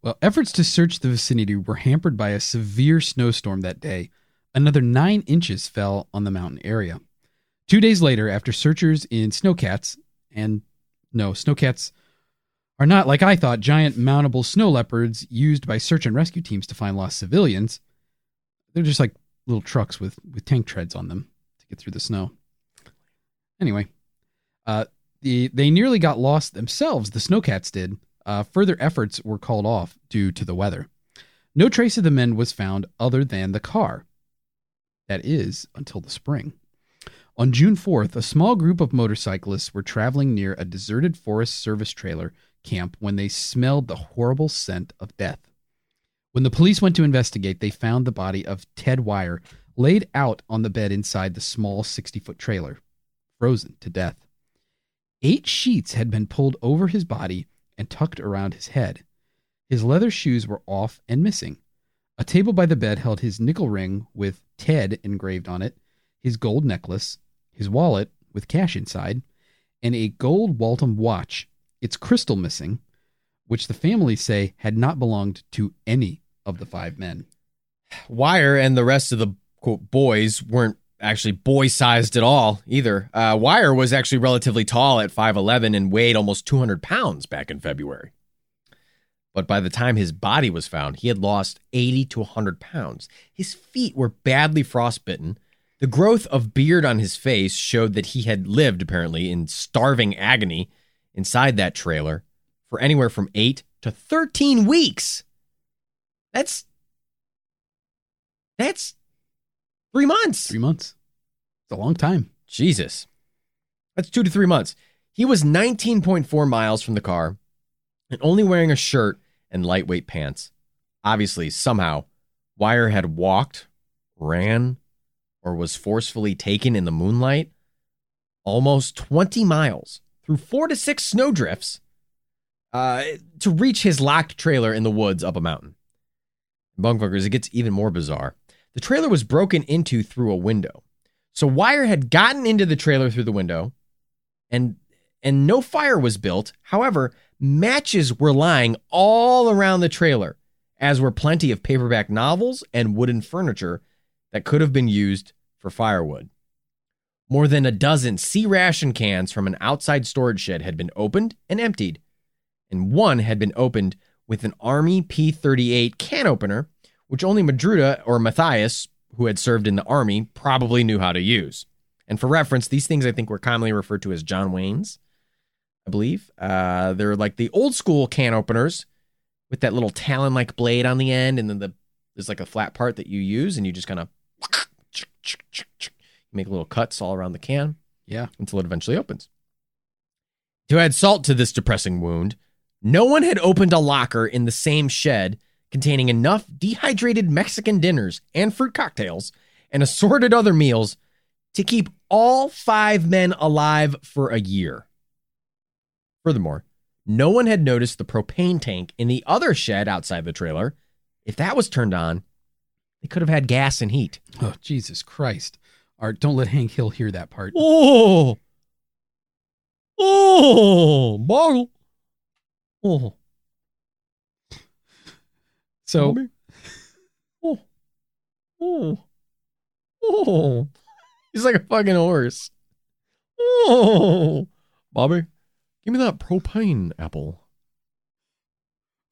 Well, efforts to search the vicinity were hampered by a severe snowstorm that day. Another nine inches fell on the mountain area. Two days later, after searchers in snowcats, and no, snowcats are not, like I thought, giant mountable snow leopards used by search and rescue teams to find lost civilians. They're just like little trucks with, with tank treads on them to get through the snow. Anyway, uh, the they nearly got lost themselves, the snowcats did. Uh, further efforts were called off due to the weather. No trace of the men was found other than the car. That is, until the spring. On June fourth, a small group of motorcyclists were traveling near a deserted Forest Service trailer camp when they smelled the horrible scent of death. When the police went to investigate, they found the body of Ted Weiher laid out on the bed inside the small sixty-foot trailer, frozen to death. Eight sheets had been pulled over his body and tucked around his head. His leather shoes were off and missing. A table by the bed held his nickel ring with Ted engraved on it, his gold necklace, his wallet with cash inside, and a gold Waltham watch, its crystal missing, which the family say had not belonged to any of the five men. Weiher and the rest of the, quote, boys weren't actually boy-sized at all either. Uh, Weiher was actually relatively tall at five eleven and weighed almost two hundred pounds back in February. But by the time his body was found, he had lost eighty to one hundred pounds. His feet were badly frostbitten. The growth of beard on his face showed that he had lived, apparently, in starving agony inside that trailer for anywhere from eight to thirteen weeks. That's... That's... Three months. Three months. It's a long time. Jesus. That's two to three months. He was nineteen point four miles from the car and only wearing a shirt and lightweight pants. Obviously, somehow, Weiher had walked, ran, or was forcefully taken in the moonlight almost twenty miles through four to six snowdrifts uh, to reach his locked trailer in the woods up a mountain. Bunkfunkers, it gets even more bizarre. The trailer was broken into through a window. So Weiher had gotten into the trailer through the window, and and no fire was built. However, matches were lying all around the trailer, as were plenty of paperback novels and wooden furniture that could have been used for firewood. More than a dozen sea ration cans from an outside storage shed had been opened and emptied, and one had been opened with an Army P thirty-eight can opener, which only Madruga or Mathias, who had served in the Army, probably knew how to use. And for reference, these things I think were commonly referred to as John Waynes, I believe. Uh, they're like the old school can openers with that little talon-like blade on the end, and then the there's like a flat part that you use, and you just kind of make little cuts all around the can, yeah, until it eventually opens. To add salt to this depressing wound, no one had opened a locker in the same shed containing enough dehydrated Mexican dinners and fruit cocktails and assorted other meals to keep all five men alive for a year. Furthermore, no one had noticed the propane tank in the other shed outside the trailer. If that was turned on, they could have had gas and heat. Oh, Jesus Christ. Art, don't let Hank Hill hear that part. Oh! Oh! Boggle! Oh! So, oh, oh, oh, he's like a fucking horse. Oh, Bobby, give me that propane apple.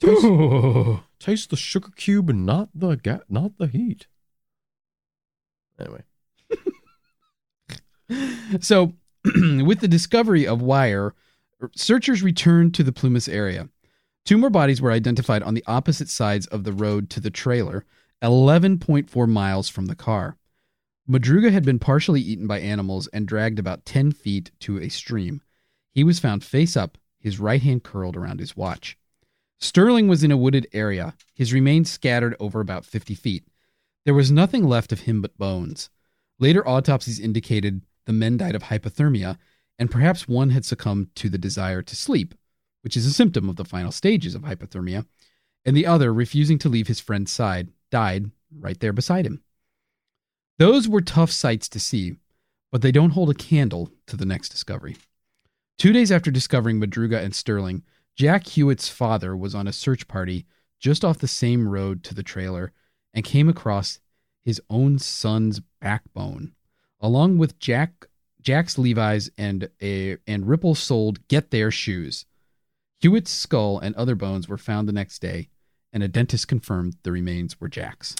Taste, oh. Taste the sugar cube and not the ga- not the heat. Anyway, so with the discovery of Weiher, searchers returned to the Plumas area. Two more bodies were identified on the opposite sides of the road to the trailer, eleven point four miles from the car. Madruga had been partially eaten by animals and dragged about ten feet to a stream. He was found face up, his right hand curled around his watch. Sterling was in a wooded area, his remains scattered over about fifty feet. There was nothing left of him but bones. Later autopsies indicated the men died of hypothermia, and perhaps one had succumbed to the desire to sleep, which is a symptom of the final stages of hypothermia, and the other, refusing to leave his friend's side, died right there beside him. Those were tough sights to see, but they don't hold a candle to the next discovery. Two days after discovering Madruga and Sterling, Jack Hewitt's father was on a search party just off the same road to the trailer and came across his own son's backbone, along with Jack Jack's Levi's and a and Ripple sold Get There shoes. Hewitt's skull and other bones were found the next day, and a dentist confirmed the remains were Jack's.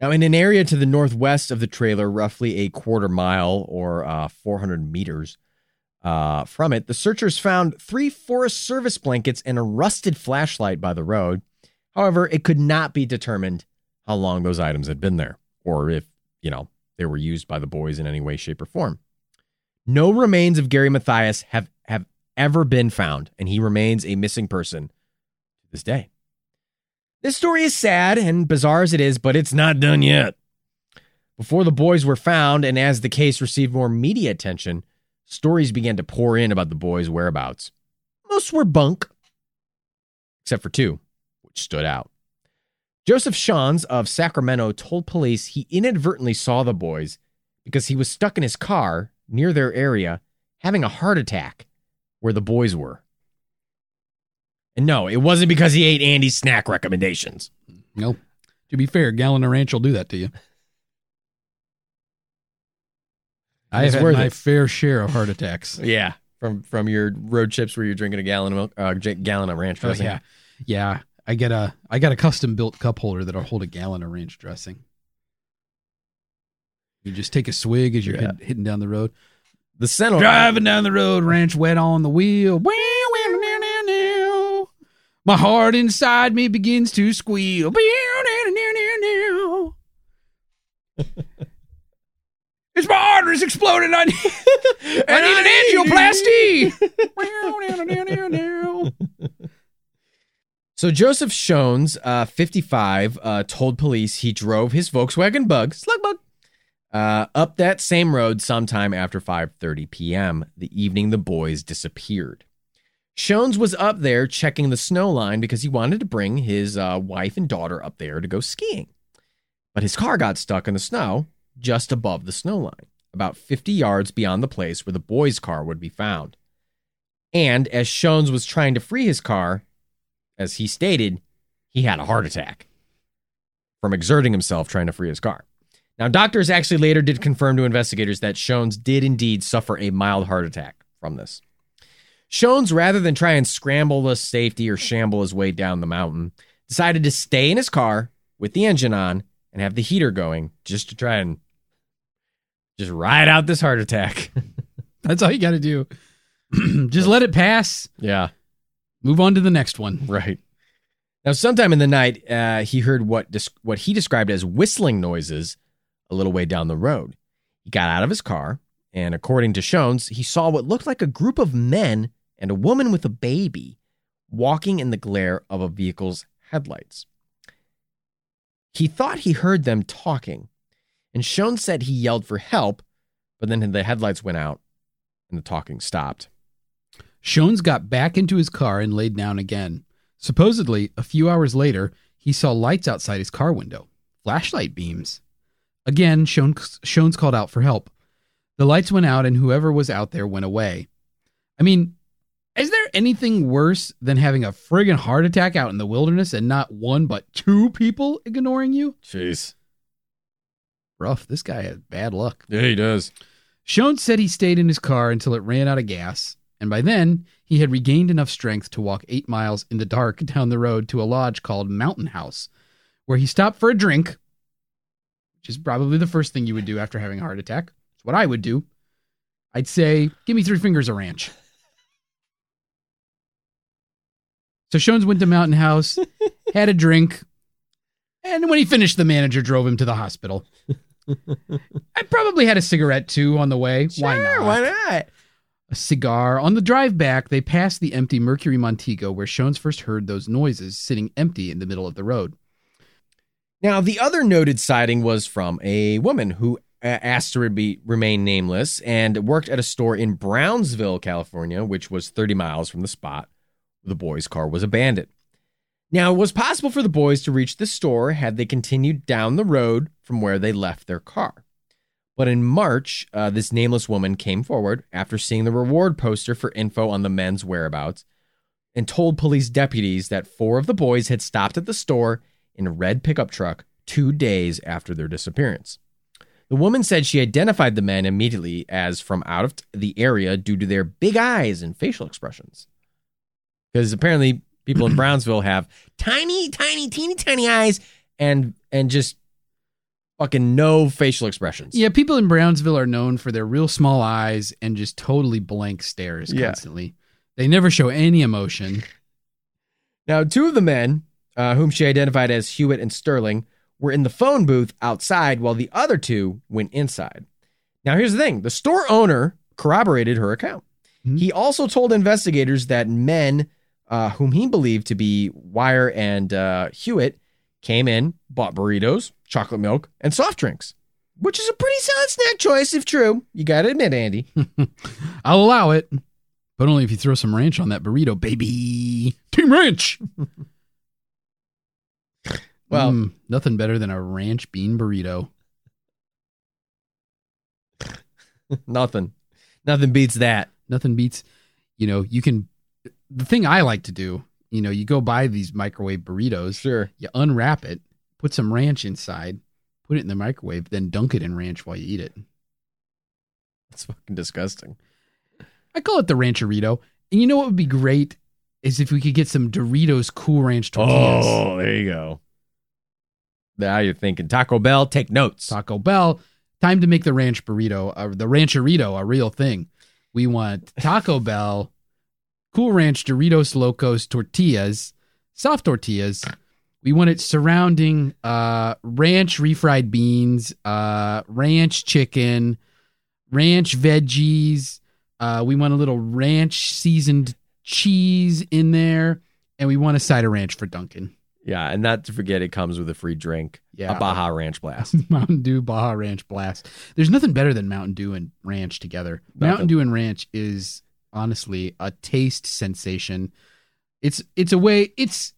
Now, in an area to the northwest of the trailer, roughly a quarter mile or uh, four hundred meters uh, from it, the searchers found three Forest Service blankets and a rusted flashlight by the road. However, it could not be determined how long those items had been there, or if, you know, they were used by the boys in any way, shape, or form. No remains of Gary Mathias have, have ever been found, and he remains a missing person to this day. This story is sad and bizarre as it is, but it's not done yet. Before the boys were found, and as the case received more media attention, stories began to pour in about the boys' whereabouts. Most were bunk, except for two, which stood out. Joseph Schons of Sacramento told police he inadvertently saw the boys because he was stuck in his car near their area having a heart attack where the boys were. And no, it wasn't because he ate Andy's snack recommendations. Nope. To be fair, Gallon of Ranch will do that to you. I've had my it. fair share of heart attacks. Yeah, from from your road trips where you're drinking a gallon of milk, uh, Gallon of Ranch dressing. Oh, yeah, yeah. I get a I got a custom built cup holder that'll hold a gallon of ranch dressing. You just take a swig as you're yeah. hitting, hitting down the road. The Sentinel driving down the road, ranch wet on the wheel. My heart inside me begins to squeal. It's my arteries exploded. I need, I need an angioplasty. So Joseph Schons, uh, fifty-five, uh, told police he drove his Volkswagen Bug, slug bug, uh, up that same road sometime after five thirty p.m., the evening the boys disappeared. Schons was up there checking the snow line because he wanted to bring his uh, wife and daughter up there to go skiing. But his car got stuck in the snow just above the snow line, about fifty yards beyond the place where the boys' car would be found. And as Schons was trying to free his car, as he stated, he had a heart attack from exerting himself trying to free his car. Now, doctors actually later did confirm to investigators that Schons did indeed suffer a mild heart attack from this. Schons, rather than try and scramble to safety or shamble his way down the mountain, decided to stay in his car with the engine on and have the heater going just to try and just ride out this heart attack. That's all you got to do. Just let it pass. Yeah. Move on to the next one. Right. Now, sometime in the night, uh, he heard what dis- what he described as whistling noises a little way down the road. He got out of his car, and according to Schons, he saw what looked like a group of men and a woman with a baby walking in the glare of a vehicle's headlights. He thought he heard them talking, and Schons said he yelled for help, but then the headlights went out and the talking stopped. Schons got back into his car and laid down again. Supposedly, a few hours later, he saw lights outside his car window. Flashlight beams. Again, Schons, Schons called out for help. The lights went out and whoever was out there went away. I mean, is there anything worse than having a friggin' heart attack out in the wilderness and not one but two people ignoring you? Jeez. Rough. This guy has bad luck. Yeah, he does. Schons said he stayed in his car until it ran out of gas. And by then, he had regained enough strength to walk eight miles in the dark down the road to a lodge called Mountain House, where he stopped for a drink, which is probably the first thing you would do after having a heart attack. It's what I would do. I'd say, give me three fingers of ranch. So Schons went to Mountain House, had a drink, and when he finished, the manager drove him to the hospital. I probably had a cigarette, too, on the way. Sure, why not? why not? A cigar. On the drive back, they passed the empty Mercury Montego where Schons first heard those noises sitting empty in the middle of the road. Now, the other noted sighting was from a woman who asked to re- remain nameless and worked at a store in Brownsville, California, which was thirty miles from the spot where the boys' car was abandoned. Now, it was possible for the boys to reach the store had they continued down the road from where they left their car. But in March, uh, this nameless woman came forward after seeing the reward poster for info on the men's whereabouts and told police deputies that four of the boys had stopped at the store in a red pickup truck two days after their disappearance. The woman said she identified the men immediately as from out of the area due to their big eyes and facial expressions. Because apparently people in Brownsville have tiny, tiny, teeny, tiny eyes and and just fucking no facial expressions. Yeah, people in Brownsville are known for their real small eyes and just totally blank stares constantly. Yeah. They never show any emotion. Now, two of the men, uh, whom she identified as Hewitt and Sterling, were in the phone booth outside while the other two went inside. Now, here's the thing. The store owner corroborated her account. Mm-hmm. He also told investigators that men uh, whom he believed to be Weiher and uh, Hewitt came in, bought burritos, chocolate milk, and soft drinks, which is a pretty solid snack choice if true. You got to admit, Andy. I'll allow it, but only if you throw some ranch on that burrito, baby. Team ranch. Well, mm, nothing better than a ranch bean burrito. Nothing. Nothing beats that. Nothing beats, you know, you can, the thing I like to do, you know, you go buy these microwave burritos. Sure. You unwrap it, put some ranch inside, put it in the microwave, then dunk it in ranch while you eat it. That's fucking disgusting. I call it the rancherito. And you know what would be great is if we could get some Doritos Cool Ranch tortillas. Oh, there you go. Now you're thinking Taco Bell, take notes. Taco Bell, time to make the ranch burrito, uh, the rancherito, a real thing. We want Taco Bell, Cool Ranch Doritos Locos tortillas, soft tortillas. We want it surrounding uh, ranch refried beans, uh, ranch chicken, ranch veggies. Uh, we want a little ranch seasoned cheese in there, and we want a side of ranch for Duncan. Yeah, and not to forget, it comes with a free drink, yeah, a Baja Ranch Blast. Mountain Dew Baja Ranch Blast. There's nothing better than Mountain Dew and ranch together. Nothing. Mountain Dew and ranch is honestly a taste sensation. It's it's a way, it's,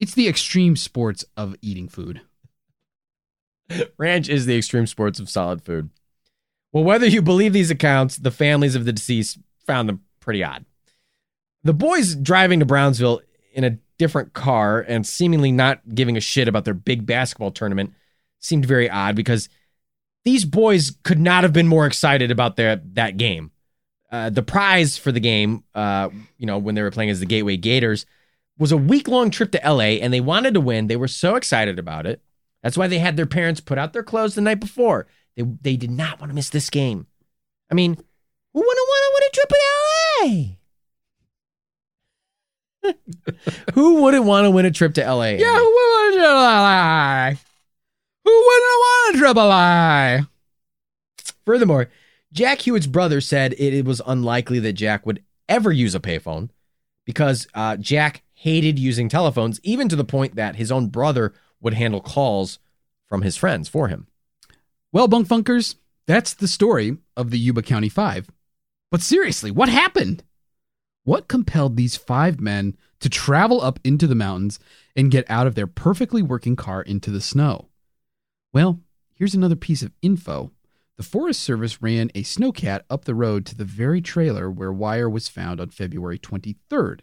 it's the extreme sports of eating food. Ranch is the extreme sports of solid food. Well, whether you believe these accounts, the families of the deceased found them pretty odd. The boys driving to Brownsville in a different car and seemingly not giving a shit about their big basketball tournament seemed very odd because these boys could not have been more excited about their that game. Uh, the prize for the game, uh, you know, when they were playing as the Gateway Gators, was a week-long trip to L A, and they wanted to win. They were so excited about it. That's why they had their parents put out their clothes the night before. They they did not want to miss this game. I mean, who wouldn't want to win a trip to L A? Who wouldn't want to win a trip to L A? Yeah, who wouldn't want to trip to L A? Who wouldn't want to trip to L A? Furthermore, Jack Hewitt's brother said it, it was unlikely that Jack would ever use a payphone because uh, Jack hated using telephones, even to the point that his own brother would handle calls from his friends for him. Well, Bunkfunkers, that's the story of the Yuba County Five. But seriously, what happened? What compelled these five men to travel up into the mountains and get out of their perfectly working car into the snow? Well, here's another piece of info. The Forest Service ran a snowcat up the road to the very trailer where Weiher was found on February twenty-third.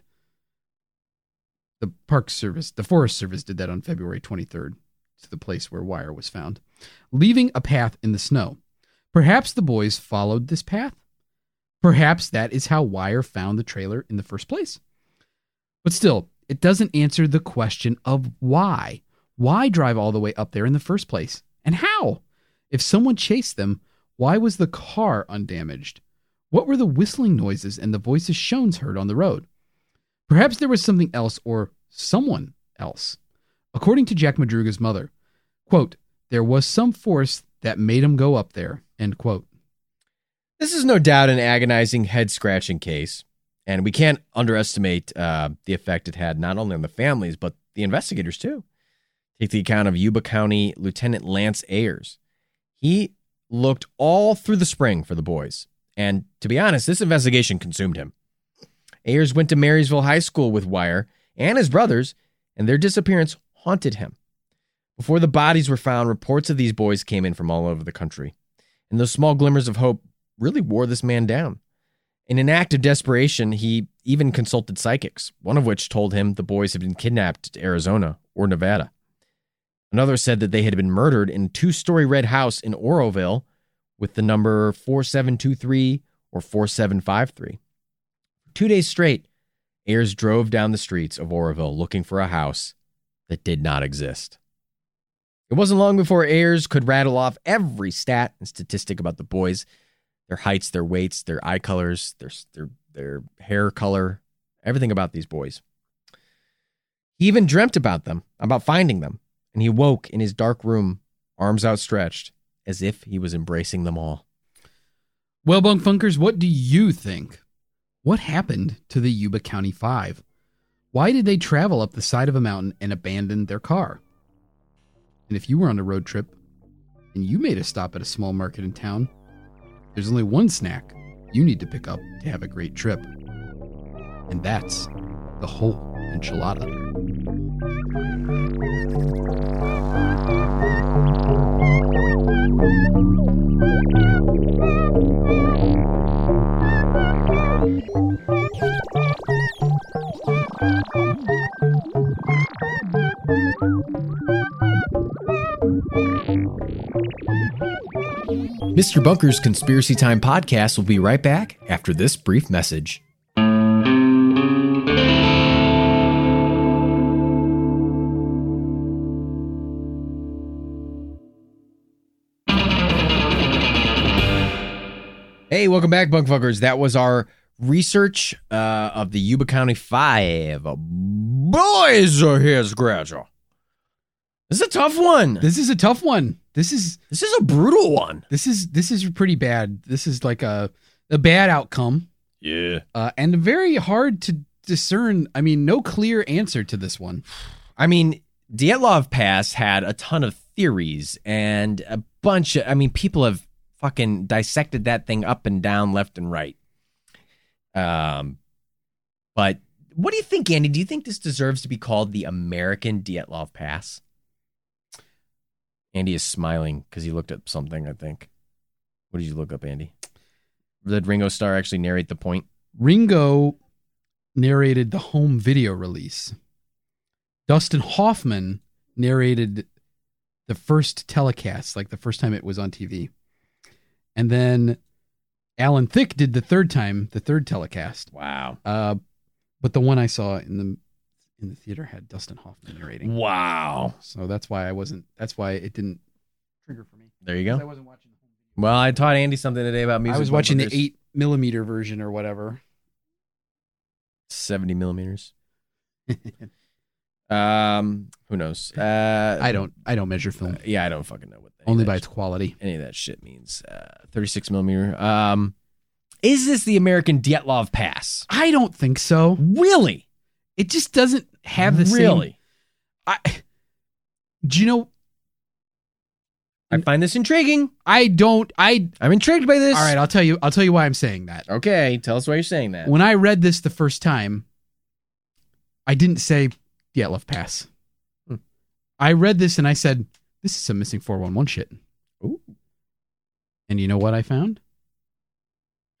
The Park Service, the Forest Service did that on February twenty-third to the place where Weiher was found, leaving a path in the snow. Perhaps the boys followed this path. Perhaps that is how Weiher found the trailer in the first place. But still, it doesn't answer the question of why. Why drive all the way up there in the first place? And how? If someone chased them, why was the car undamaged? What were the whistling noises and the voices Schons heard on the road? Perhaps there was something else or someone else. According to Jack Madruga's mother, quote, there was some force that made him go up there, end quote. This is no doubt an agonizing, head-scratching case, and we can't underestimate uh, the effect it had not only on the families, but the investigators, too. Take the account of Yuba County Lieutenant Lance Ayers. He looked all through the spring for the boys, and to be honest, this investigation consumed him. Ayers went to Marysville High School with Weiher and his brothers, and their disappearance haunted him. Before the bodies were found, reports of these boys came in from all over the country, and those small glimmers of hope really wore this man down. In an act of desperation, he even consulted psychics, one of which told him the boys had been kidnapped to Arizona or Nevada. Another said that they had been murdered in a two-story red house in Oroville with the number four seven two three or four seven five three. For two days straight, Ayers drove down the streets of Oroville looking for a house that did not exist. It wasn't long before Ayers could rattle off every stat and statistic about the boys, their heights, their weights, their eye colors, their their, their hair color, everything about these boys. He even dreamt about them, about finding them, and he woke in his dark room, arms outstretched, as if he was embracing them all. Well, Bunkfunkers, what do you think? What happened to the Yuba County Five? Why did they travel up the side of a mountain and abandon their car? And if you were on a road trip and you made a stop at a small market in town, there's only one snack you need to pick up to have a great trip. And that's the whole enchilada. Mister Bunker's Conspiracy Time podcast will be right back after this brief message. Hey, welcome back, Bunkfuckers. That was our research uh, of the Yuba County Five. Boys are here, Scratcher. This is a tough one. This is a tough one. This is this is a brutal one. This is this is pretty bad. This is like a a bad outcome. Yeah. Uh, and very hard to discern. I mean, no clear answer to this one. I mean, Dyatlov Pass had a ton of theories and a bunch of, I mean, people have fucking dissected that thing up and down, left and right. Um, but what do you think, Andy? Do you think this deserves to be called the American Dyatlov Pass? Andy is smiling because he looked up something, I think. What did you look up, Andy? Did Ringo Starr actually narrate the point? Ringo narrated the home video release. Dustin Hoffman narrated the first telecast, like the first time it was on T V. And then Alan Thicke did the third time, the third telecast. Wow. Uh, but the one I saw in the... in the theater had Dustin Hoffman narrating. Wow. So that's why I wasn't, that's why it didn't trigger for me. There you go. I wasn't watching the movie. Well, I taught Andy something today about music. I was watching the eight millimeter version or whatever. seventy millimeters. um, who knows? Uh, I don't, I don't measure film. Uh, yeah. I don't fucking know what that only by its quality. Any of that shit means, uh, thirty-six millimeter. Um, is this the American Dyatlov Pass? I don't think so. Really? It just doesn't have the really? same. I, do you know? I find this intriguing. I don't. I I'm intrigued by this. All right, I'll tell you. I'll tell you why I'm saying that. Okay, tell us why you're saying that. When I read this the first time, I didn't say Dyatlov Pass. Hmm. I read this and I said, "This is some missing four one one shit." Ooh. And you know what I found?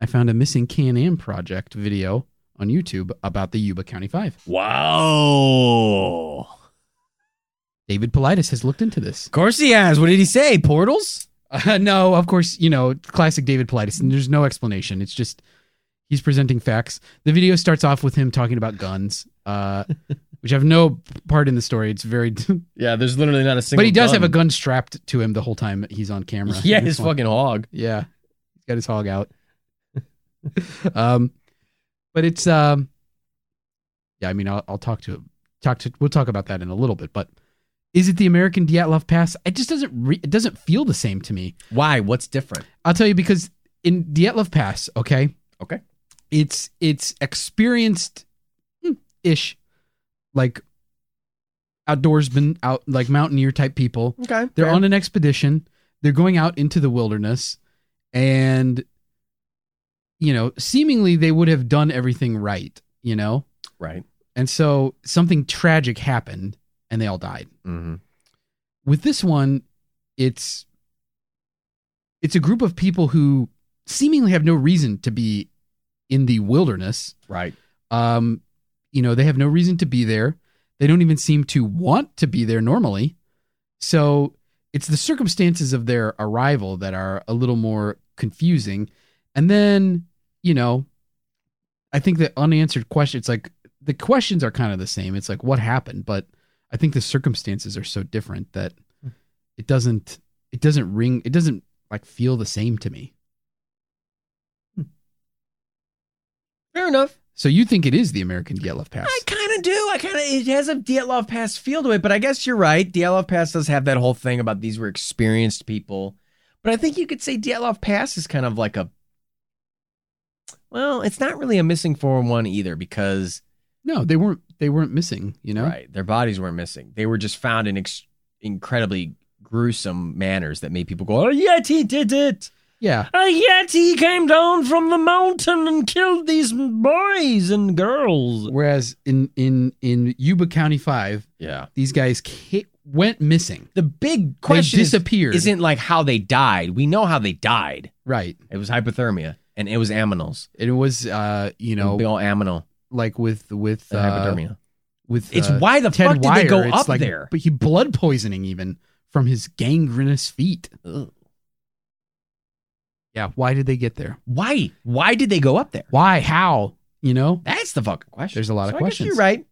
I found a missing Can Am project video on YouTube about the Yuba County Five. Wow. David Politis has looked into this. Of course he has. What did he say? Portals? Uh, no, of course, you know, classic David Politis. And there's no explanation. It's just, he's presenting facts. The video starts off with him talking about guns, uh, which have no part in the story. It's very... yeah, there's literally not a single gun. But he does gun. have a gun strapped to him the whole time he's on camera. Yeah, his one. fucking hog. Yeah. He's got his hog out. um... But it's, um, yeah, I mean, I'll, I'll talk to talk to. We'll talk about that in a little bit. But is it the American Dyatlov Pass? It just doesn't. Re, it doesn't feel the same to me. Why? What's different? I'll tell you, because in Dyatlov Pass, okay, okay, it's it's experienced ish, like outdoorsmen, out like mountaineer type people. Okay, they're fair. On an expedition. They're going out into the wilderness, and you know, seemingly they would have done everything right, you know? Right. And so something tragic happened and they all died. Mm-hmm. With this one, it's it's a group of people who seemingly have no reason to be in the wilderness. Right. Um, you know, they have no reason to be there. They don't even seem to want to be there normally. So it's the circumstances of their arrival that are a little more confusing. And then, you know, I think the unanswered question, it's like the questions are kind of the same. It's like, what happened? But I think the circumstances are so different that it doesn't, it doesn't ring. It doesn't like feel the same to me. Fair enough. So you think it is the American Dyatlov Pass? I kind of do. I kind of it has a Dyatlov Pass feel to it, but I guess you're right. Dyatlov Pass does have that whole thing about these were experienced people, but I think you could say Dyatlov Pass is kind of like a. Well, it's not really a missing four one one either, because no, they weren't. They weren't missing. You know, right? Their bodies weren't missing. They were just found in ex- incredibly gruesome manners that made people go, "Oh, yet he did it." Yeah. Uh, yet he came down from the mountain and killed these boys and girls. Whereas in in, in Yuba County Five, yeah, these guys ca- went missing. The big question they disappeared. Is, isn't like how they died. We know how they died. Right. It was hypothermia and it was aminals. It was, uh, you know, all aminal. Like with with uh, hypothermia. With it's uh, why the Ted fuck Weiher, did they go up like, there? But he blood poisoning even from his gangrenous feet. Ugh. Yeah, why did they get there? Why? Why did they go up there? Why? How? You know? That's the fucking question. There's a lot so of I questions. Guess you're right.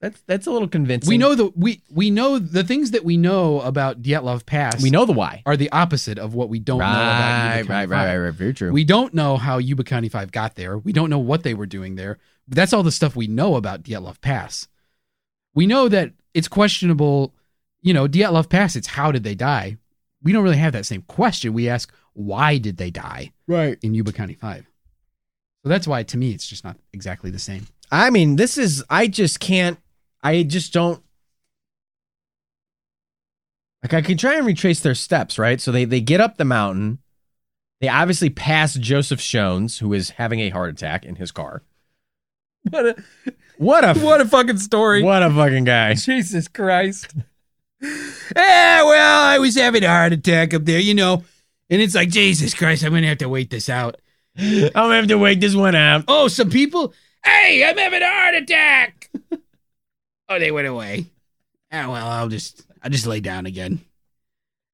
That's that's a little convincing. We know the we we know the things that we know about Dyatlov Pass. We know the why. Are the opposite of what we don't right, know about Yuba County right, Five. Right, right, right. Very true. We don't know how Yuba County Five got there. We don't know what they were doing there. That's all the stuff we know about Dyatlov Pass. We know that it's questionable. You know, Dyatlov Pass. It's how did they die? We don't really have that same question. We ask. Why did they die right. in Yuba County Five? So that's why, to me, it's just not exactly the same. I mean, this is, I just can't, I just don't, like I can try and retrace their steps, right? So they, they get up the mountain. They obviously pass Joseph Schons, who is having a heart attack in his car. What a, what a, what a fucking story. What a fucking guy. Jesus Christ. Eh, well, I was having a heart attack up there, you know. And it's like, Jesus Christ, I'm going to have to wait this out. I'm going to have to wait this one out. Oh, some people, hey, I'm having a heart attack. Oh, they went away. Oh, well, I'll just, I'll just lay down again.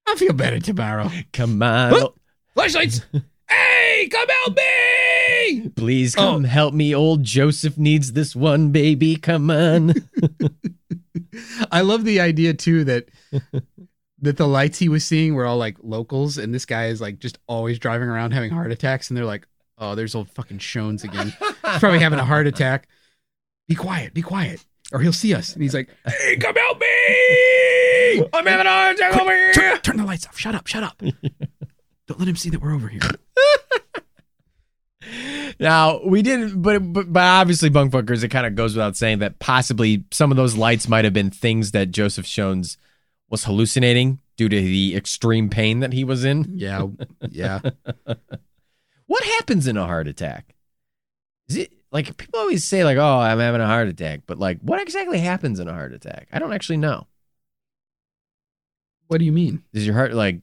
I'll feel better tomorrow. Come on. Oh, flashlights. Hey, come help me. Please come oh. help me. Old Joseph needs this one, baby. Come on. I love the idea, too, that... that the lights he was seeing were all like locals, and this guy is like just always driving around having heart attacks, and they're like, oh, there's old fucking Schons again. He's probably having a heart attack. Be quiet, be quiet, or he'll see us. And he's like, hey, come help me! I'm having a heart attack over here! Turn, turn the lights off. Shut up, shut up. Don't let him see that we're over here. Now, we didn't, but, but but obviously, Bunkfunkers, it kind of goes without saying that possibly some of those lights might have been things that Joseph Schons was hallucinating due to the extreme pain that he was in. Yeah, yeah. What happens in a heart attack? Is it like people always say, like, "Oh, I'm having a heart attack," but like, what exactly happens in a heart attack? I don't actually know. What do you mean? Does your heart like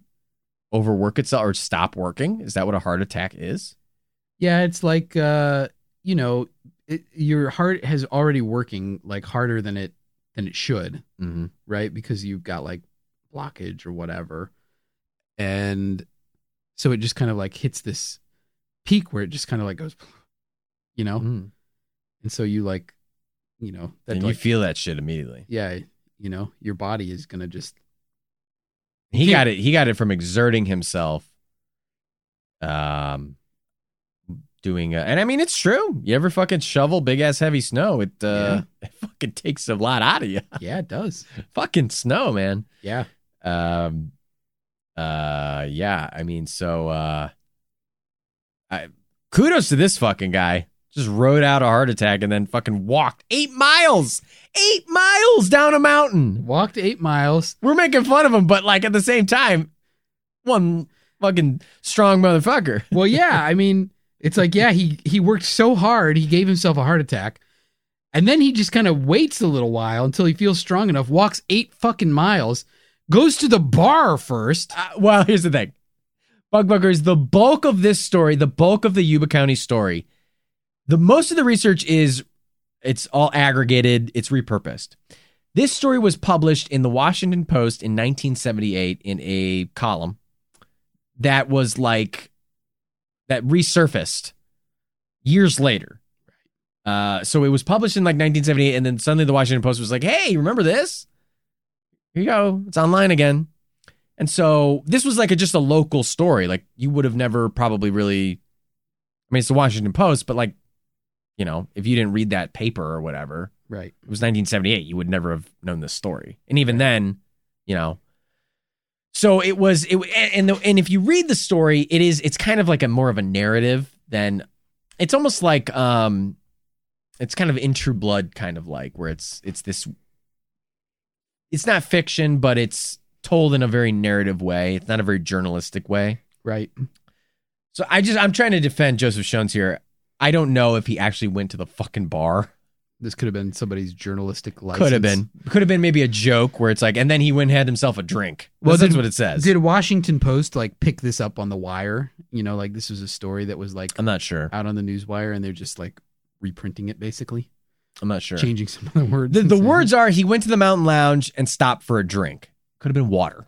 overwork itself or stop working? Is that what a heart attack is? Yeah, it's like uh, you know, it, your heart has already working like harder than it. And it should, mm-hmm. right? Because you've got like blockage or whatever. And so it just kind of like hits this peak where it just kind of like goes, you know? Mm. And so you like, you know. That and like, you feel that shit immediately. Yeah. You know, your body is going to just. He yeah. got it. He got it from exerting himself. Um, Doing, uh, and I mean, it's true. You ever fucking shovel big ass heavy snow? It uh, yeah. it fucking takes a lot out of you. Yeah, it does. Fucking snow, man. Yeah. Um. Uh. Yeah. I mean, so. Uh. I kudos to this fucking guy. Just rode out a heart attack and then fucking walked eight miles, eight miles down a mountain. Walked eight miles. We're making fun of him, but like at the same time, one fucking strong motherfucker. Well, yeah. I mean. It's like, yeah, he, he worked so hard, he gave himself a heart attack, and then he just kind of waits a little while until he feels strong enough, walks eight fucking miles, goes to the bar first. Uh, well, here's the thing. Bugfuckers, the bulk of this story, the bulk of the Yuba County story, the most of the research is It's all aggregated. It's repurposed. This story was published in the Washington Post in nineteen seventy-eight in a column that was like, that resurfaced years later. Uh, so it was published in like nineteen seventy-eight, and then suddenly the Washington Post was like, hey, remember this? Here you go. It's online again. And so this was like a, just a local story. Like you would have never probably really, I mean, it's the Washington Post, but like, you know, if you didn't read that paper or whatever, right? It was nineteen seventy-eight. You would never have known this story. And even then, you know, so it was, it, and, the, and if you read the story, it is, it's kind of like a more of a narrative than it's almost like, um, it's kind of in True Blood, kind of like where it's, it's this, it's not fiction, but it's told in a very narrative way. It's not a very journalistic way. Right. So I just, I'm trying to defend Joseph Schons here. I don't know if he actually went to the fucking bar. This could have been somebody's journalistic license. Could have been. Could have been maybe a joke where it's like, and then he went and had himself a drink. Well, that's what it says. Did Washington Post like pick this up on the wire? You know, like this was a story that was like, I'm not sure, out on the news wire, and they're just like reprinting it basically. I'm not sure. Changing some of the words. The, the words are, he went to the Mountain Lounge and stopped for a drink. Could have been water.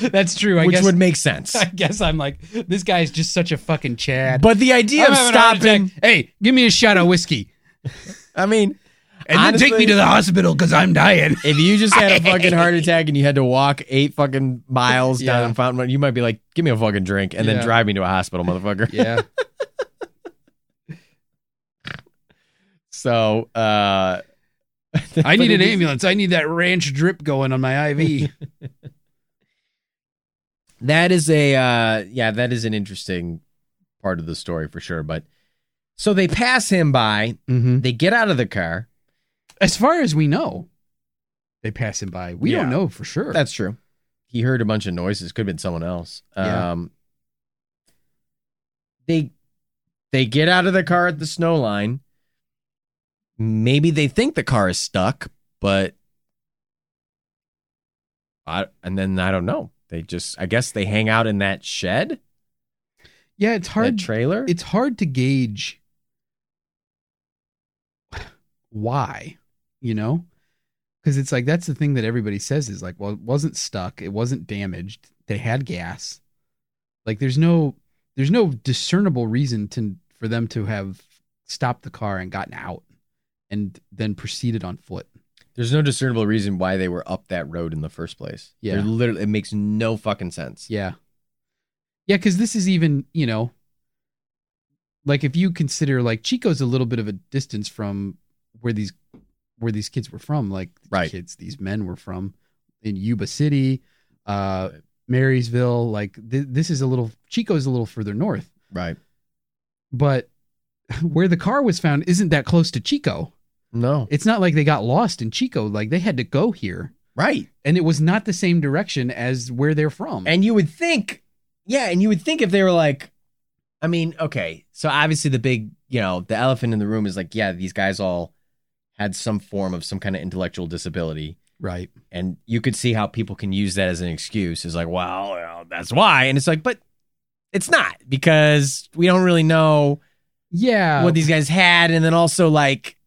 That's true. I Which guess, would make sense. I guess I'm like, this guy's just such a fucking Chad. But the idea I'm of stopping, hey, give me a shot of whiskey. I mean, and honestly, then take me to the hospital because I'm dying. If you just had a fucking heart attack and you had to walk eight fucking miles yeah. down Fountain, you might be like, give me a fucking drink and yeah. then drive me to a hospital, motherfucker. Yeah. So, uh, I need an ambulance. I need that ranch drip going on my I V. That is a, uh, yeah, that is an interesting part of the story for sure. But so they pass him by, mm-hmm. they get out of the car. As far as we know, they pass him by. We yeah. don't know for sure. That's true. He heard a bunch of noises. Could have been someone else. Yeah. Um, they, they get out of the car at the snow line. Maybe they think the car is stuck, but I, and then I don't know. They just, I guess they hang out in that shed. Yeah, it's hard. That trailer. It's hard to gauge why, you know, because it's like, that's the thing that everybody says is like, well, it wasn't stuck. It wasn't damaged. They had gas. Like there's no, there's no discernible reason to, for them to have stopped the car and gotten out. And then proceeded on foot. There's no discernible reason why they were up that road in the first place. Yeah. They're literally, it makes no fucking sense. Yeah. Yeah, because this is even, you know, like if you consider like Chico's a little bit of a distance from where these where these kids were from, like right. kids, these men were from in Yuba City, uh, right. Marysville, like th- this is a little, Chico's a little further north. Right. But where the car was found isn't that close to Chico. No, it's not like they got lost in Chico. Like they had to go here. Right. And it was not the same direction as where they're from. And you would think, yeah. And you would think if they were like, I mean, okay. So obviously the big, you know, the elephant in the room is like, yeah, these guys all had some form of some kind of intellectual disability. Right. And you could see how people can use that as an excuse. It's like, well, well that's why. And it's like, but it's not because we don't really know. Yeah. What these guys had. And then also like,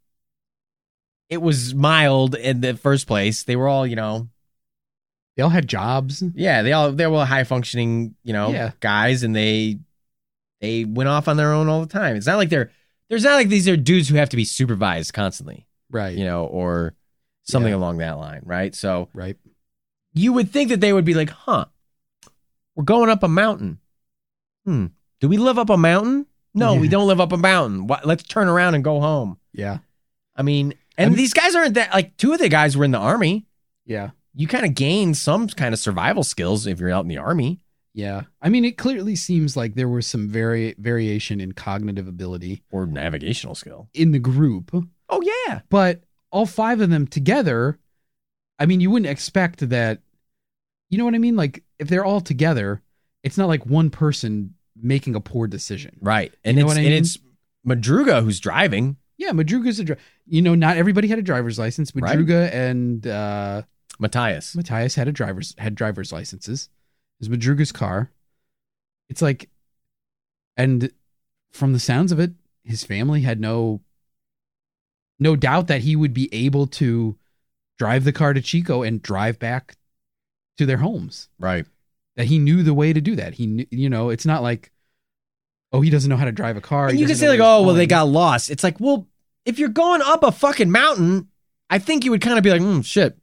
it was mild in the first place. They were all, you know, they all had jobs. Yeah, they all they were high functioning, you know, yeah. guys, and they they went off on their own all the time. It's not like they're there's not like these are dudes who have to be supervised constantly, right? You know, or something yeah. along that line, right? So, right, you would think that they would be like, huh, we're going up a mountain. Hmm, do we live up a mountain? No, yeah. we don't live up a mountain. Let's turn around and go home. Yeah, I mean. And I mean, these guys aren't that, like, two of the guys were in the Army. Yeah. You kind of gain some kind of survival skills if you're out in the Army. Yeah. I mean, it clearly seems like there was some vari- variation in cognitive ability. Or navigational skill. In the group. Oh, yeah. But all five of them together, I mean, you wouldn't expect that, you know what I mean? Like, if they're all together, it's not like one person making a poor decision. Right. And, you know it's, I mean? and it's Madruga who's driving. Yeah, Madruga's a driver. You know, not everybody had a driver's license. Madruga right. and uh, Mathias. Mathias had a driver's had driver's licenses. It was Madruga's car. It's like, and from the sounds of it, his family had no no doubt that he would be able to drive the car to Chico and drive back to their homes. Right. That he knew the way to do that. He knew, you know, it's not like, oh, he doesn't know how to drive a car. And you can say like, oh, well, they got lost. It's like, well, if you're going up a fucking mountain, I think you would kind of be like, hmm, shit.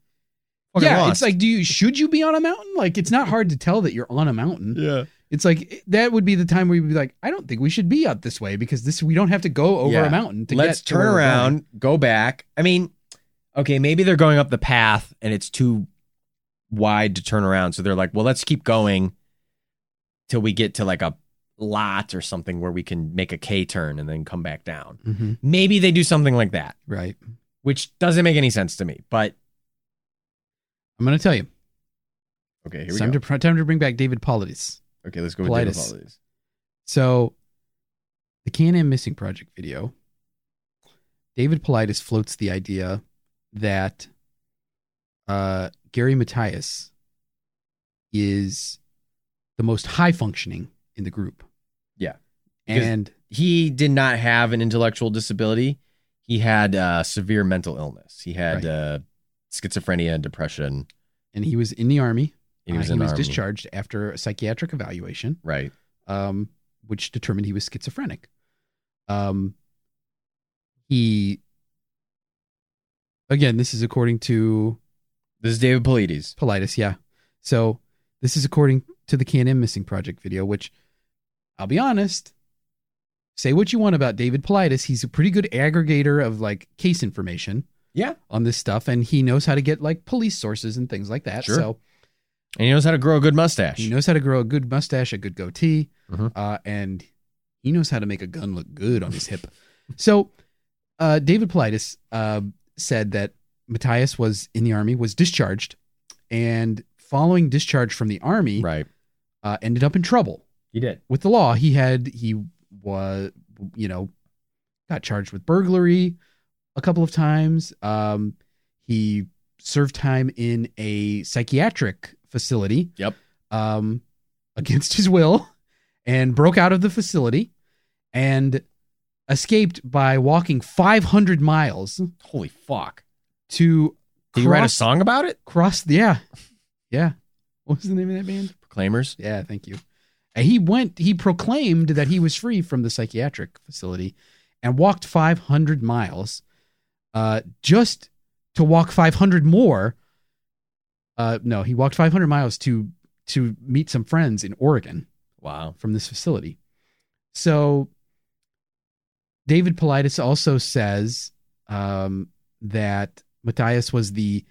Yeah, lost. It's like, do you, should you be on a mountain? Like, it's not hard to tell that you're on a mountain. Yeah. It's like, that would be the time where you'd be like, I don't think we should be out this way because this, we don't have to go over yeah. a mountain to Let's get turn to around, go back. I mean, okay, maybe they're going up the path and it's too wide to turn around. So they're like, well, let's keep going till we get to like a lot or something where we can make a K turn and then come back down. Mm-hmm. Maybe they do something like that. Right. Which doesn't make any sense to me, but I'm going to tell you. Okay, here we time go. To, time to bring back David Politis. Okay, let's go Politis. with David Politis. So, the Can Am Missing Project video, David Politis floats the idea that uh, Gary Mathias is the most high-functioning in the group. Yeah. And he did not have an intellectual disability. He had uh, severe mental illness. He had... Right. Uh, schizophrenia and depression. And he was in the Army. He was, uh, he was discharged after a psychiatric evaluation. Right. Um, which determined he was schizophrenic. Um, he, again, this is according to... This is David Politis. Politis, yeah. So this is according to the Can Am Missing Project video, which, I'll be honest, say what you want about David Politis. He's a pretty good aggregator of like case information. Yeah. On this stuff. And he knows how to get like police sources and things like that. Sure. So, and he knows how to grow a good mustache. He knows how to grow a good mustache, a good goatee. Mm-hmm. Uh, and he knows how to make a gun look good on his hip. So uh, David Politis uh, said that Mathias was in the Army, was discharged, and following discharge from the Army, right, uh, ended up in trouble. He did. With the law. He had, he was, you know, got charged with burglary a couple of times. Um, he served time in a psychiatric facility. Yep. Um, against his will, and broke out of the facility and escaped by walking five hundred miles. Holy fuck. To Did you write a song about it? Cross. Yeah. Yeah. What was the name of that band? Proclaimers. Yeah. Thank you. And he went, he proclaimed that he was free from the psychiatric facility and walked five hundred miles. Uh, just to walk five hundred more. Uh, no, he walked five hundred miles to to meet some friends in Oregon. Wow. From this facility. So David Politis also says um, that Mathias was the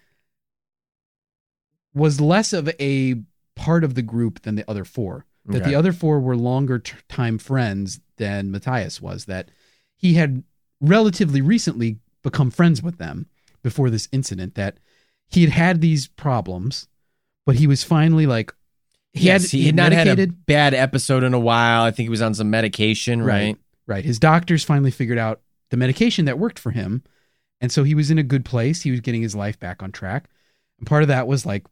was less of a part of the group than the other four. That okay. the other four were longer t- time friends than Mathias was. That he had relatively recently become friends with them before this incident, that he had had these problems, but he was finally like, he yes, had, he had not had a bad episode in a while. I think he was on some medication, right? Right. Right. His doctors finally figured out the medication that worked for him. And so he was in a good place. He was getting his life back on track. And part of that was like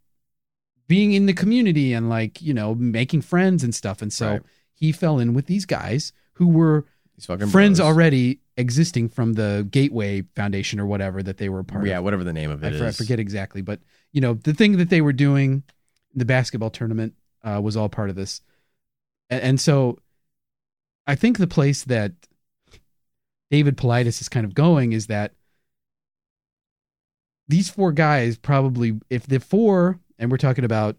being in the community and like, you know, making friends and stuff. And so right. he fell in with these guys who were friends bros. already existing from the Gateway Foundation or whatever that they were a part yeah, of. Yeah, whatever the name of it I, is. I forget exactly. But, you know, the thing that they were doing, the basketball tournament, uh, was all part of this. And, and so I think the place that David Politis is kind of going is that these four guys probably, if the four, and we're talking about,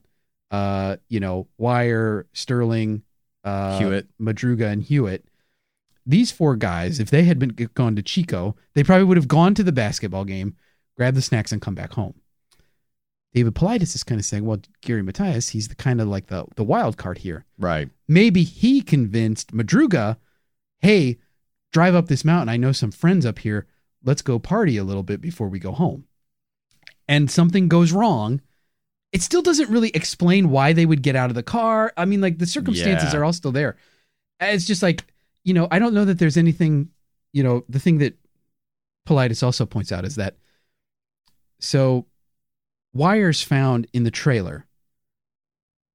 uh, you know, Weiher, Sterling, uh, Hewitt, Madruga, and Hewitt, these four guys, if they had been gone to Chico, they probably would have gone to the basketball game, grabbed the snacks, and come back home. David Politis is kind of saying, well, Gary Mathias, he's the kind of like the, the wild card here. Right. Maybe he convinced Madruga, hey, drive up this mountain. I know some friends up here. Let's go party a little bit before we go home. And something goes wrong. It still doesn't really explain why they would get out of the car. I mean, like the circumstances yeah. are all still there. It's just like, you know, I don't know that there's anything, you know, the thing that Politis also points out is that, so Weiher's found in the trailer.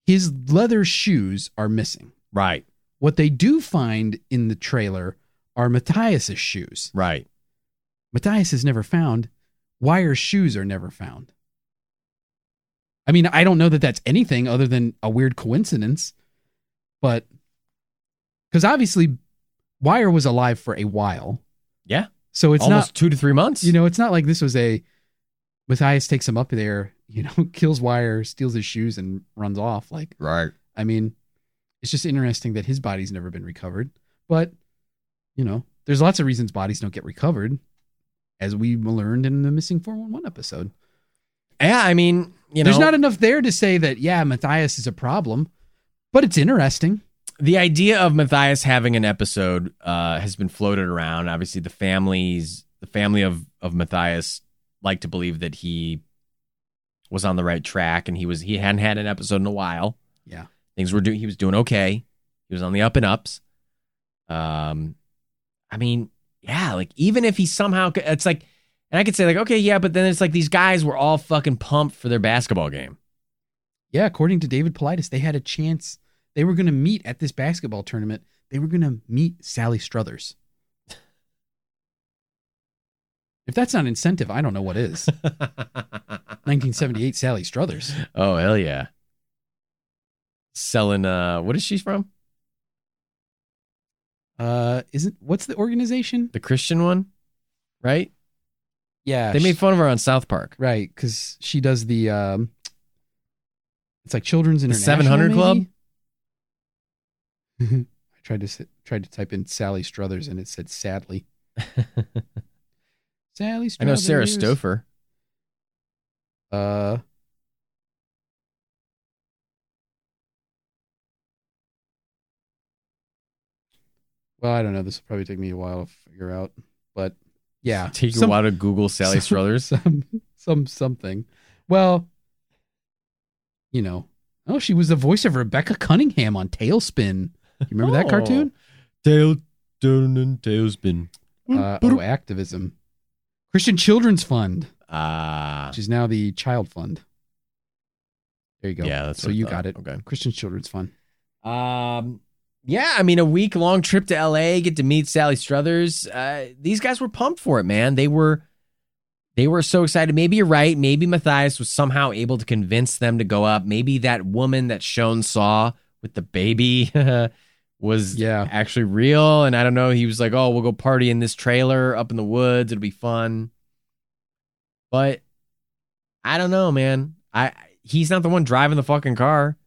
His leather shoes are missing. Right. What they do find in the trailer are Matthias's shoes. Right. Mathias is never found. Weiher's shoes are never found. I mean, I don't know that that's anything other than a weird coincidence, but because obviously Weiher was alive for a while. Yeah. So it's almost not, two to three months. You know, it's not like this was a Mathias takes him up there, you know, kills Weiher, steals his shoes and runs off. Like, right. I mean, it's just interesting that his body's never been recovered, but you know, there's lots of reasons bodies don't get recovered, as we learned in the missing four one one episode. Yeah. I mean, you know, there's not enough there to say that, yeah, Mathias is a problem, but it's interesting. The idea of Mathias having an episode uh, has been floated around. Obviously, the families, the family of, of Mathias like to believe that he was on the right track and he was he hadn't had an episode in a while. Yeah, things were doing. He was doing okay. He was on the up and ups. Um, I mean, yeah, like even if he somehow, it's like, and I could say like, okay, yeah, but then it's like these guys were all fucking pumped for their basketball game. Yeah, according to David Politis, they had a chance. They were going to meet at this basketball tournament. They were going to meet Sally Struthers. If that's not incentive, I don't know what is. nineteen seventy-eight Sally Struthers. Oh, hell yeah. Selling, uh, what is she from? Uh, isn't, what's the organization? The Christian one, right? Yeah. They she, made fun of her on South Park. Right, because she does the, um, it's like Children's the International. seven hundred maybe? Club? I tried to sit, tried to type in Sally Struthers and it said sadly. Sally Struthers. I know Sarah Stouffer. Uh, well, I don't know. This will probably take me a while to figure out, but yeah, take some, a while to Google Sally some, Struthers. Some, some something. Well, you know. Oh, she was the voice of Rebecca Cunningham on Tailspin. You remember oh. that cartoon? Tail, Tailspin, Tailspin. Uh, oh, activism. Christian Children's Fund, uh, which is now the Child Fund. There you go. Yeah, that's so you got it. Okay. Christian Children's Fund. Um, yeah, I mean, a week-long trip to L A, get to meet Sally Struthers. Uh, these guys were pumped for it, man. They were. They were so excited. Maybe you're right. Maybe Mathias was somehow able to convince them to go up. Maybe that woman that Schons saw with the baby was yeah. actually real. And I don't know. He was like, oh, we'll go party in this trailer up in the woods. It'll be fun. But I don't know, man. I He's not the one driving the fucking car.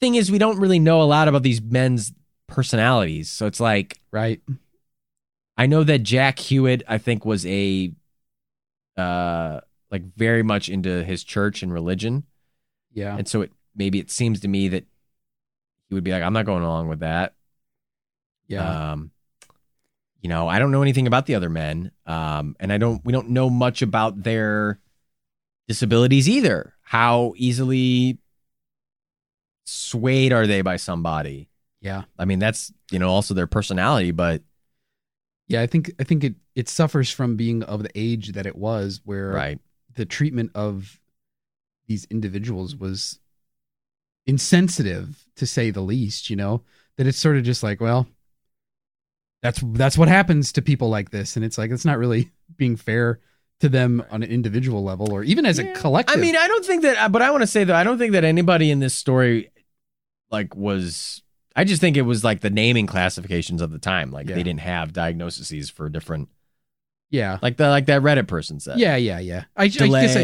Thing is, we don't really know a lot about these men's personalities. So it's like, right. I know that Jack Hewitt, I think, was a... Uh, like very much into his church and religion. Yeah. And so it, maybe it seems to me that he would be like, I'm not going along with that. Yeah. Um, you know, I don't know anything about the other men. Um, and I don't, we don't know much about their disabilities either. How easily swayed are they by somebody? Yeah. I mean, that's, you know, also their personality, but yeah, I think I think it, it suffers from being of the age that it was, where right. the treatment of these individuals was insensitive, to say the least, you know, that it's sort of just like, well, that's that's what happens to people like this. And it's like, it's not really being fair to them on an individual level or even as yeah. a collective. I mean, I don't think that, but I want to say that I don't think that anybody in this story like was... I just think it was like the naming classifications of the time. Like yeah. they didn't have diagnoses for different. Yeah. Like the, like that Reddit person said. Yeah. Yeah. Yeah. I, Delays. I guess I,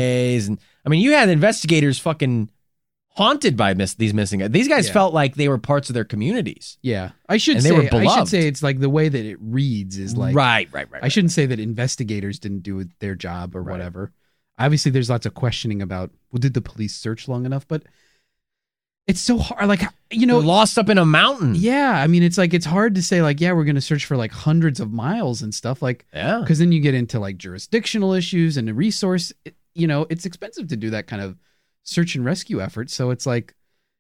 and I mean, you had investigators fucking haunted by miss, these missing guys. These guys yeah. felt like they were parts of their communities. Yeah. I should and say, they were beloved. I should say it's like the way that it reads is like, right, right, right. I right. shouldn't say that investigators didn't do their job or right. whatever. Obviously there's lots of questioning about, well, did the police search long enough? But it's so hard, like, you know... You're lost up in a mountain. Yeah, I mean, it's like, it's hard to say, like, yeah, we're going to search for, like, hundreds of miles and stuff, like... Yeah. Because then you get into, like, jurisdictional issues and the resource, it, you know, it's expensive to do that kind of search and rescue effort, so it's like,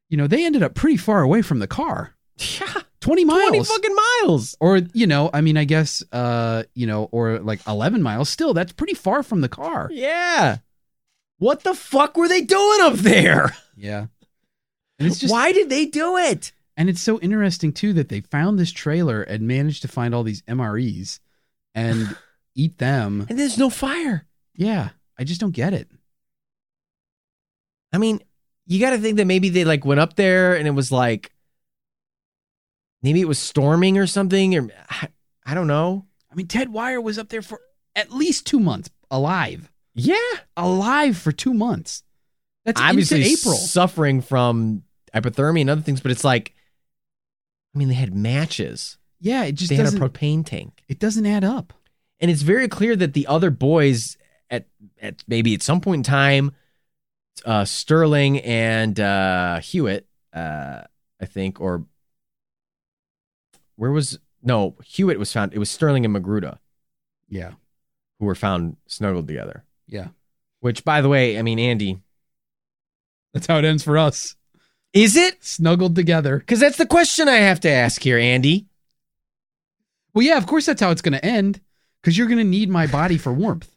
you know, they ended up pretty far away from the car. Yeah. twenty miles. twenty fucking miles! Or, you know, I mean, I guess, uh, you know, or, like, eleven miles. Still, that's pretty far from the car. Yeah. What the fuck were they doing up there? Yeah. And it's just, why did they do it? And it's so interesting, too, that they found this trailer and managed to find all these M R Es. And eat them. And there's no fire. Yeah. I just don't get it. I mean, you got to think that maybe they like went up there and it was like, maybe it was storming or something, or I, I don't know. I mean, Ted Weiher was up there for at least two months alive. Yeah. Alive for two months. That's obviously April. Suffering from hypothermia and other things, but it's like, I mean, they had matches. Yeah, it just they doesn't. They had a propane tank. It doesn't add up. And it's very clear that the other boys at at maybe at some point in time, uh, Sterling and uh, Hewitt, uh, I think, or where was, no, Hewitt was found. It was Sterling and Magruda. Yeah. Who were found snuggled together. Yeah. Which, by the way, I mean, Andy. That's how it ends for us. Is it? Snuggled together. Because that's the question I have to ask here, Andy. Well, yeah, of course that's how it's going to end. Because you're going to need my body for warmth.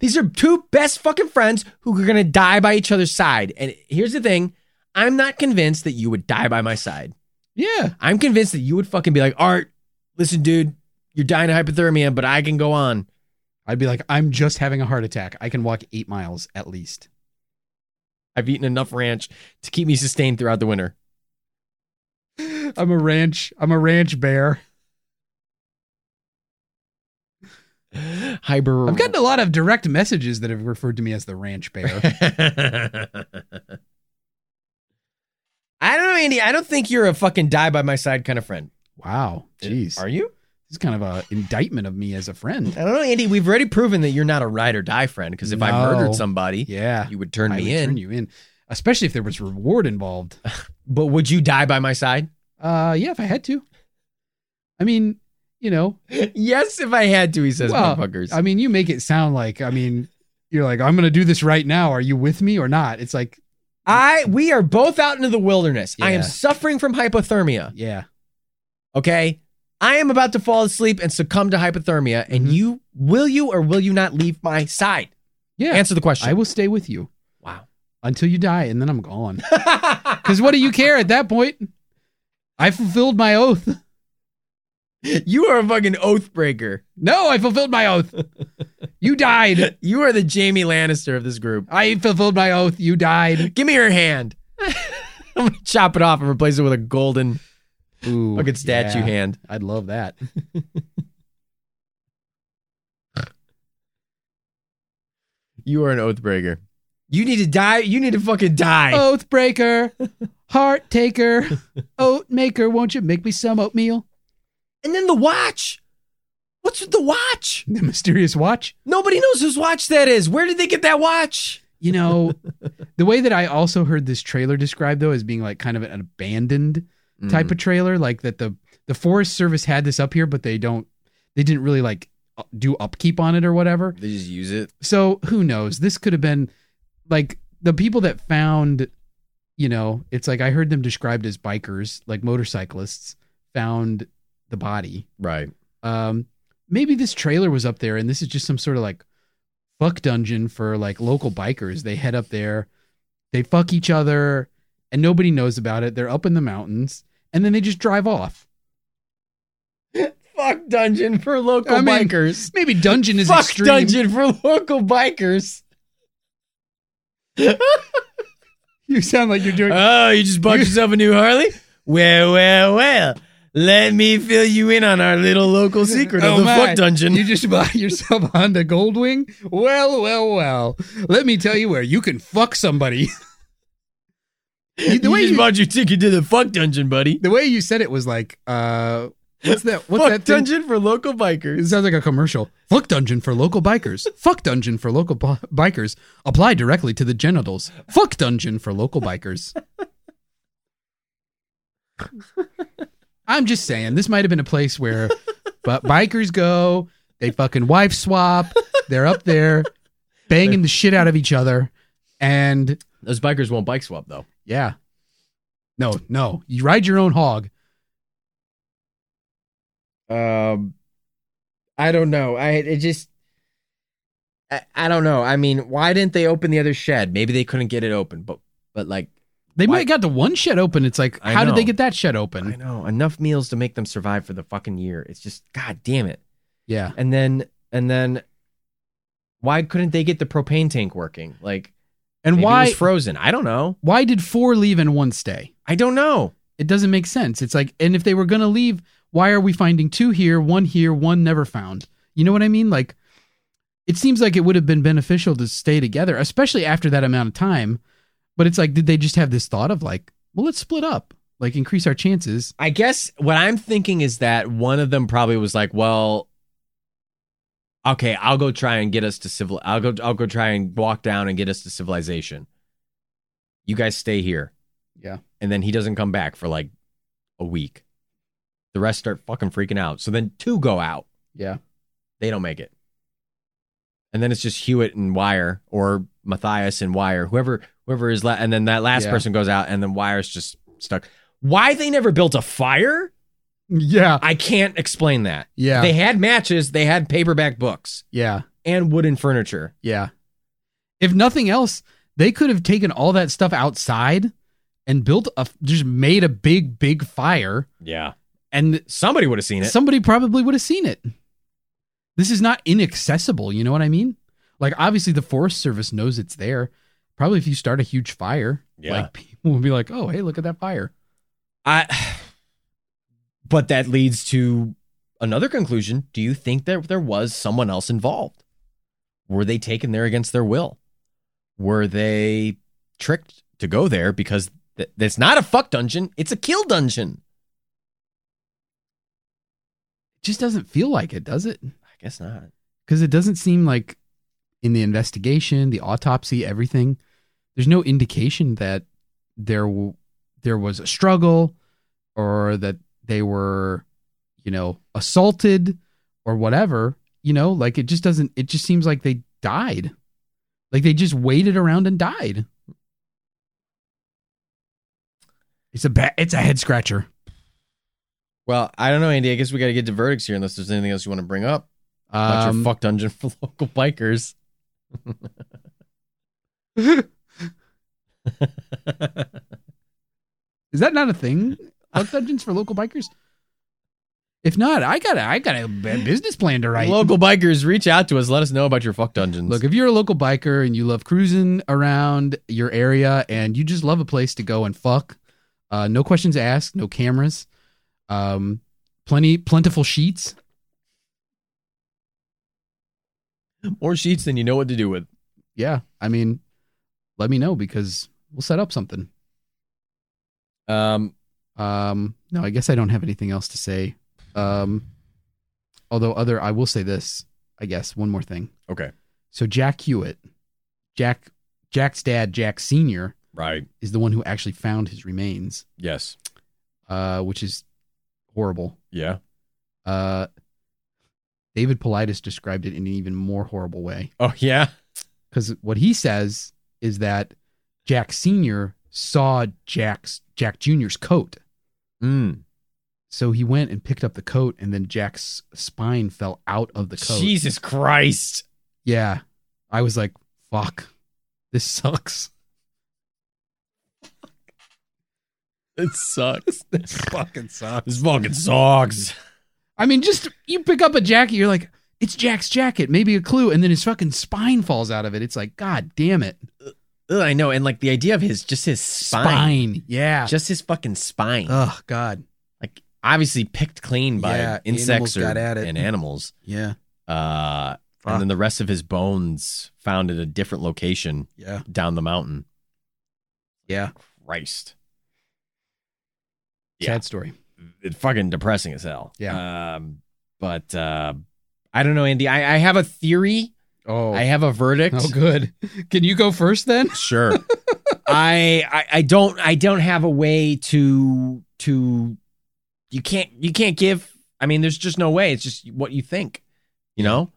These are two best fucking friends who are going to die by each other's side. And here's the thing. I'm not convinced that you would die by my side. Yeah. I'm convinced that you would fucking be like, Art, listen, dude, you're dying of hypothermia, but I can go on. I'd be like, I'm just having a heart attack. I can walk eight miles at least. I've eaten enough ranch to keep me sustained throughout the winter. I'm a ranch. I'm a ranch bear. Hyper. I've gotten a lot of direct messages that have referred to me as the ranch bear. I don't know, Andy. I don't think you're a fucking die by my side kind of friend. Wow. Jeez. Are you? This is kind of an indictment of me as a friend. I don't know, Andy. We've already proven that you're not a ride or die friend, because if no. I murdered somebody, yeah, you would turn I me would in. Turn you in, especially if there was reward involved. But would you die by my side? Uh, yeah, if I had to. I mean, you know, yes, if I had to, he says, well, Bunkfunkers. I mean, you make it sound like, I mean, you're like, I'm going to do this right now. Are you with me or not? It's like, I, we are both out into the wilderness. Yeah. I am suffering from hypothermia. Yeah. Okay. I am about to fall asleep and succumb to hypothermia. And mm-hmm. you, will you or will you not leave my side? Yeah. Answer the question. I will stay with you. Wow. Until you die. And then I'm gone. Because what do you care at that point? I fulfilled my oath. You are a fucking oath breaker. No, I fulfilled my oath. You died. You are the Jamie Lannister of this group. I fulfilled my oath. You died. Give me your hand. I'm going to chop it off and replace it with a golden... Ooh, fucking statue yeah. hand. I'd love that. You are an oath breaker. You need to die. You need to fucking die. Oath breaker, heart taker, oat maker. Won't you make me some oatmeal? And then the watch. What's with the watch? The mysterious watch? Nobody knows whose watch that is. Where did they get that watch? You know, the way that I also heard this trailer described, though, as being like kind of an abandoned type of trailer, like that the the Forest Service had this up here, but they don't they didn't really like do upkeep on it or whatever. They just use it. So who knows? This could have been like the people that found, you know, it's like I heard them described as bikers, like motorcyclists found the body. Right. Um, maybe this trailer was up there and this is just some sort of like fuck dungeon for like local bikers. They head up there, they fuck each other. And nobody knows about it. They're up in the mountains. And then they just drive off. Fuck dungeon for local I mean, bikers. Maybe dungeon is Fuck extreme. Fuck dungeon for local bikers. You sound like you're doing... Oh, you just bought yourself a new Harley? Well, well, well. Let me fill you in on our little local secret oh of the my. Fuck dungeon. You just bought yourself a Honda Goldwing? Well, well, well. Let me tell you where you can fuck somebody. You, the you way just you bought your ticket to the fuck dungeon, buddy. The way you said it was like, uh, what's that? What's fuck that thing? Dungeon for local bikers. It sounds like a commercial. Fuck dungeon for local bikers. Fuck dungeon for local b- bikers. Apply directly to the genitals. Fuck dungeon for local bikers. I'm just saying, this might have been a place where but bikers go. They fucking wife swap. They're up there banging the shit out of each other. And those bikers won't bike swap, though. Yeah. No, no. You ride your own hog. Um, I don't know. I it just, I, I don't know. I mean, why didn't they open the other shed? Maybe they couldn't get it open, but, but like. They might have got the one shed open. It's like, how did they get that shed open? I know. Enough meals to make them survive for the fucking year. It's just, God damn it. Yeah. And then And then why couldn't they get the propane tank working? Like, and maybe why it was frozen? I don't know. Why did four leave and one stay? I don't know. It doesn't make sense. It's like, and if they were going to leave, why are we finding two here, one here, one never found? You know what I mean? Like, it seems like it would have been beneficial to stay together, especially after that amount of time. But it's like, did they just have this thought of like, well, let's split up, like increase our chances? I guess what I'm thinking is that one of them probably was like, well, okay, I'll go try and get us to civil. I'll go, I'll go try and walk down and get us to civilization. You guys stay here. Yeah. And then he doesn't come back for like a week. The rest start fucking freaking out. So then two go out. Yeah. They don't make it. And then it's just Hewitt and Weiher, or Mathias and Weiher, whoever whoever is left. And then that last yeah. person goes out, and then Weyer's just stuck. Why they never built a fire? Yeah. I can't explain that. Yeah. They had matches. They had paperback books. Yeah. And wooden furniture. Yeah. If nothing else, they could have taken all that stuff outside and built a, just made a big, big fire. Yeah. And somebody would have seen it. Somebody probably would have seen it. This is not inaccessible, you know what I mean? Like, obviously, the Forest Service knows it's there. Probably if you start a huge fire, yeah. like people will be like, oh, hey, look at that fire. I. But that leads to another conclusion. Do you think that there was someone else involved? Were they taken there against their will? Were they tricked to go there? Because th- it's not a fuck dungeon. It's a kill dungeon. It just doesn't feel like it, does it? Guess not. Because it doesn't seem like in the investigation, the autopsy, everything, there's no indication that there w- there was a struggle or that they were, you know, assaulted or whatever. You know, like it just doesn't, it just seems like they died. Like they just waited around and died. It's a ba- it's a head scratcher. Well, I don't know, Andy. I guess we got to get to verdicts here unless there's anything else you want to bring up. Bunch um, of fuck dungeon for local bikers. Is that not a thing? Fuck dungeons for local bikers? If not, I got I got a business plan to write. Local bikers, reach out to us. Let us know about your fuck dungeons. Look, if you're a local biker and you love cruising around your area and you just love a place to go and fuck, uh, no questions asked, no cameras, um, plenty plentiful sheets. More sheets than you know what to do with. Yeah. I mean, let me know because we'll set up something. Um, um, no, I guess I don't have anything else to say. Um, although other, I will say this, I guess one more thing. Okay. So Jack Hewitt, Jack, Jack's dad, Jack Senior, right, is the one who actually found his remains. Yes. Uh, which is horrible. Yeah. Uh, David Politis described it in an even more horrible way. Oh, yeah? Because what he says is that Jack Senior saw Jack's Jack Junior's coat. Mm. So he went and picked up the coat, and then Jack's spine fell out of the coat. Jesus Christ. Yeah. I was like, fuck. This sucks. It sucks. This fucking sucks. This fucking sucks. I mean, just you pick up a jacket, you're like, it's Jack's jacket, maybe a clue, and then his fucking spine falls out of it. It's like, God damn it. Ugh, I know, and like the idea of his, just his spine. Spine, yeah. Just his fucking spine. Oh, God. Like, obviously picked clean by yeah, insects or, and animals. Yeah. Uh, and then the rest of his bones found at a different location yeah. down the mountain. Yeah. Christ. Sad yeah. story. It's fucking depressing as hell. Yeah. Um, but uh, I don't know, Andy. I, I have a theory. Oh, I have a verdict. Oh, good. Can you go first then? Sure. I, I I don't I don't have a way to to you can't you can't give. I mean, there's just no way. It's just what you think, you know.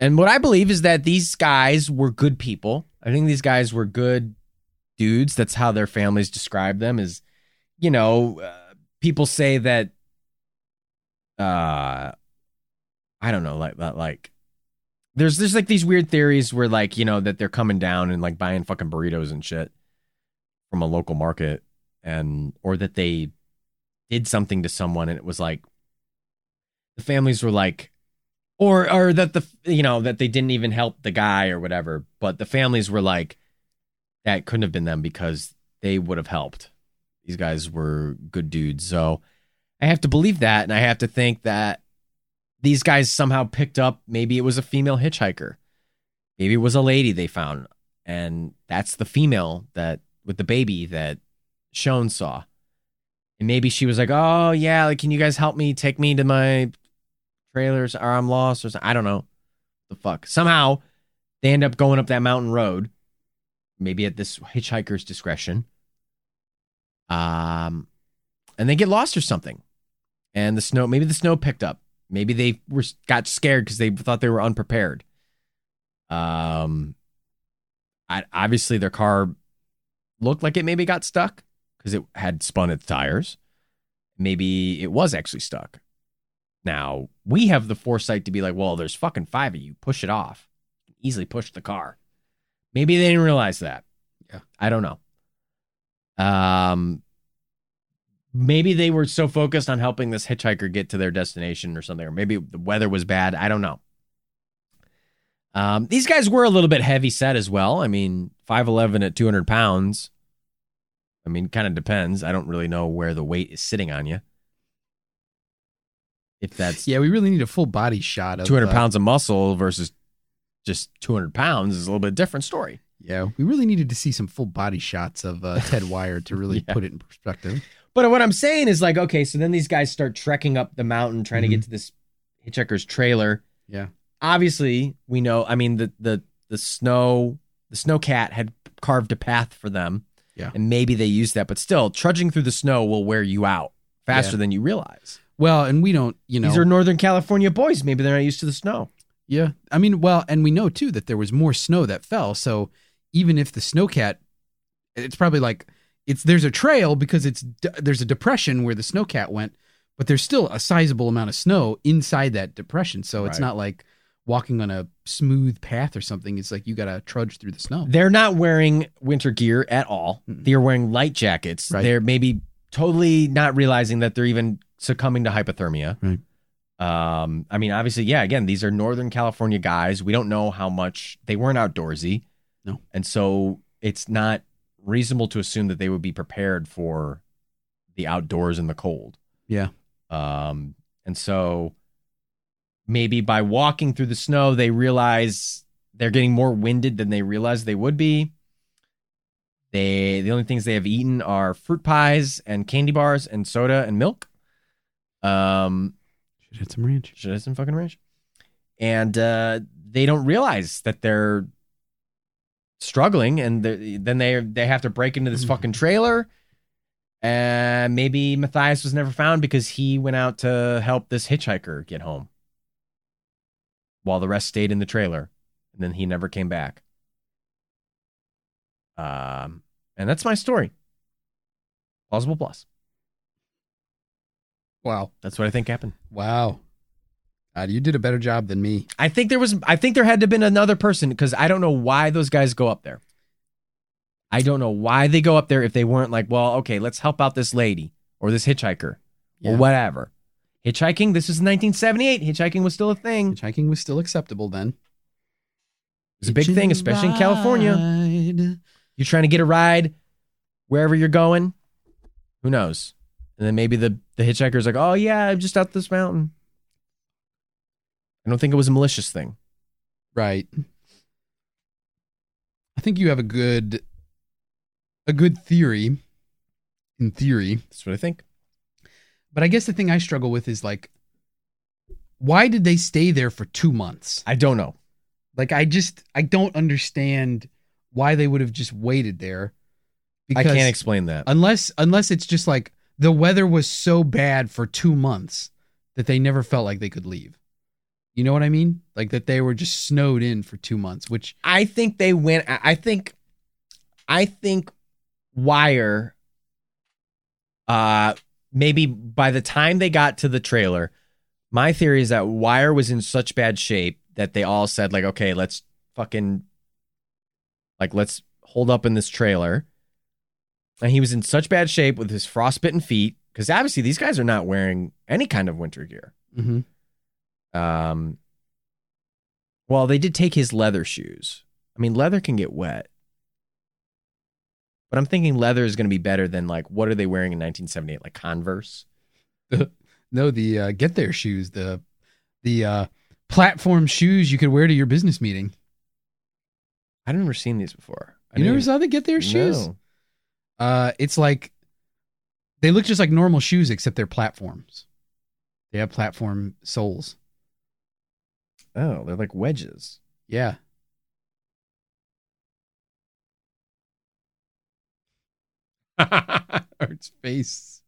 And what I believe is that these guys were good people. I think these guys were good dudes. That's how their families describe them. Is you know. Uh, People say that, uh, I don't know, like, like, there's, there's like these weird theories where like, you know, that they're coming down and like buying fucking burritos and shit from a local market and, or that they did something to someone and it was like, the families were like, Or or that the, you know, that they didn't even help the guy or whatever. But the families were like, that couldn't have been them because they would have helped. These guys were good dudes. So I have to believe that. And I have to think that these guys somehow picked up, maybe it was a female hitchhiker. Maybe it was a lady they found. And that's the female that with the baby that Schons saw. And maybe she was like, oh, yeah, like, can you guys help me? Take me to my trailers, or I'm lost, or something. I don't know. The fuck. Somehow they end up going up that mountain road, maybe at this hitchhiker's discretion. Um, and they get lost or something. And the snow, maybe the snow picked up. Maybe they were got scared because they thought they were unprepared. Um, I, obviously their car looked like it maybe got stuck because it had spun its tires. Maybe it was actually stuck. Now, we have the foresight to be like, well, there's fucking five of you. Push it off. Easily push the car. Maybe they didn't realize that. Yeah, I don't know. Um, maybe they were so focused on helping this hitchhiker get to their destination or something, or maybe the weather was bad. I don't know. Um, these guys were a little bit heavy set as well. I mean, five eleven at two hundred pounds. I mean, kind of depends. I don't really know where the weight is sitting on you. If that's yeah, we really need a full body shot of two hundred pounds uh, of muscle versus just two hundred pounds is a little bit different story. Yeah, we really needed to see some full body shots of uh, Ted Weiher to really yeah. put it in perspective. But what I'm saying is, like, okay, so then these guys start trekking up the mountain trying mm-hmm. to get to this hitchhiker's trailer. Yeah, obviously we know. I mean, the the the snow the snow cat had carved a path for them. Yeah, and maybe they used that, but still, trudging through the snow will wear you out faster yeah. than you realize. Well, and we don't, you know. These are Northern California boys. Maybe they're not used to the snow. Yeah. I mean, well, and we know, too, that there was more snow that fell. So even if the snowcat, it's probably like, it's there's a trail because it's there's a depression where the snowcat went, but there's still a sizable amount of snow inside that depression. So it's right. not like walking on a smooth path or something. It's like you got to trudge through the snow. They're not wearing winter gear at all. Mm-hmm. They're wearing light jackets. Right. They're maybe totally not realizing that they're even succumbing to hypothermia. Right. Um, I mean, obviously, yeah, again, these are Northern California guys. We don't know how much they weren't outdoorsy. No. And so it's not reasonable to assume that they would be prepared for the outdoors and the cold. Yeah. Um, and so maybe by walking through the snow, they realize they're getting more winded than they realized they would be. They, the only things they have eaten are fruit pies and candy bars and soda and milk. Um, should hit some ranch. Should hit some fucking ranch. And uh, they don't realize that they're struggling, and they're, then they they have to break into this fucking trailer. And maybe Mathias was never found because he went out to help this hitchhiker get home, while the rest stayed in the trailer, and then he never came back. Um, and that's my story. Plausible plus. Wow. That's what I think happened. Wow. God, you did a better job than me. I think there was, I think there had to have been another person, because I don't know why those guys go up there. I don't know why they go up there if they weren't like, well, okay, let's help out this lady or this hitchhiker yeah. or whatever. Hitchhiking, this was nineteen seventy-eight. Hitchhiking was still a thing. Hitchhiking was still acceptable then. It was a big thing, especially in California. You're trying to get a ride wherever you're going. Who knows? And then maybe the, the hitchhiker's like, oh, yeah, I'm just out this mountain. I don't think it was a malicious thing. Right. I think you have a good a good theory. In theory. That's what I think. But I guess the thing I struggle with is, like, why did they stay there for two months? I don't know. Like, I just, I don't understand why they would have just waited there. Because I can't explain that. Unless, unless it's just like, the weather was so bad for two months that they never felt like they could leave. You know what I mean? Like that they were just snowed in for two months, which I think they went. I think, I think Weiher, uh, maybe by the time they got to the trailer, my theory is that Weiher was in such bad shape that they all said, like, okay, let's fucking, like, let's hold up in this trailer. And he was in such bad shape with his frostbitten feet, because obviously these guys are not wearing any kind of winter gear. Mm-hmm. Um, Well, they did take his leather shoes. I mean, leather can get wet. But I'm thinking leather is going to be better than, like, what are they wearing in nineteen seventy-eight? Like Converse? No, the uh, get there shoes, the the uh, platform shoes you could wear to your business meeting. I've never seen these before. I you never even... saw the get there shoes? No. Uh, it's like, they look just like normal shoes, except they're platforms. They have platform soles. Oh, they're like wedges. Yeah. Art's face.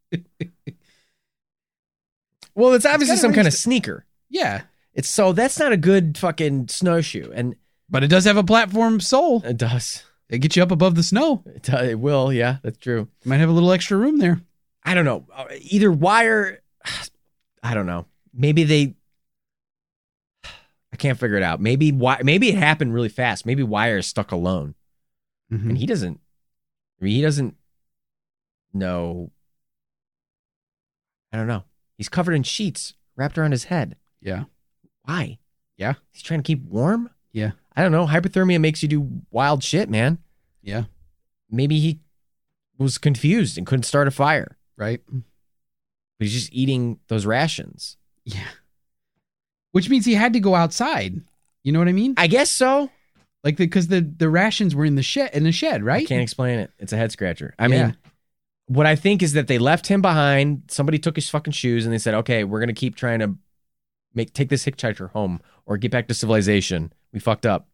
Well, it's obviously it's some kind of sneaker. Yeah. It's so that's not a good fucking snowshoe. And but it does have a platform sole. It does. It gets you up above the snow. It, uh, it will. Yeah, that's true. You might have a little extra room there. I don't know. Either wire. I don't know. Maybe they. I can't figure it out. Maybe why? Maybe it happened really fast. Maybe wire is stuck alone, mm-hmm. and he doesn't. I mean, he doesn't know. I don't know. He's covered in sheets wrapped around his head. Yeah. Why? Yeah. He's trying to keep warm. Yeah. I don't know. Hypothermia makes you do wild shit, man. Yeah. Maybe he was confused and couldn't start a fire. Right. But he's just eating those rations. Yeah. Which means he had to go outside. You know what I mean? I guess so. Like, because the, the, the rations were in the shed, in the shed, right? I can't explain it. It's a head scratcher. I yeah. mean... What I think is that they left him behind. Somebody took his fucking shoes and they said, okay, we're going to keep trying to make take this hitchhiker home or get back to civilization. We fucked up.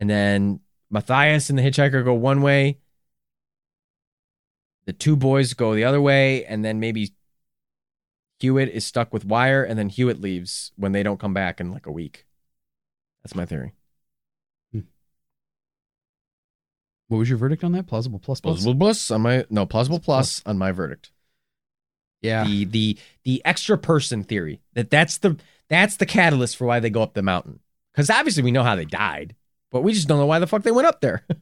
And then Mathias and the hitchhiker go one way. The two boys go the other way. And then maybe Hewitt is stuck with wire. And then Hewitt leaves when they don't come back in like a week. That's my theory. What was your verdict on that? Plausible plus plus? Plausible plus on my... No, plausible plus, plus on my verdict. Yeah. The the the extra person theory. That that's the that's the catalyst for why they go up the mountain. Because obviously we know how they died, but we just don't know why the fuck they went up there. I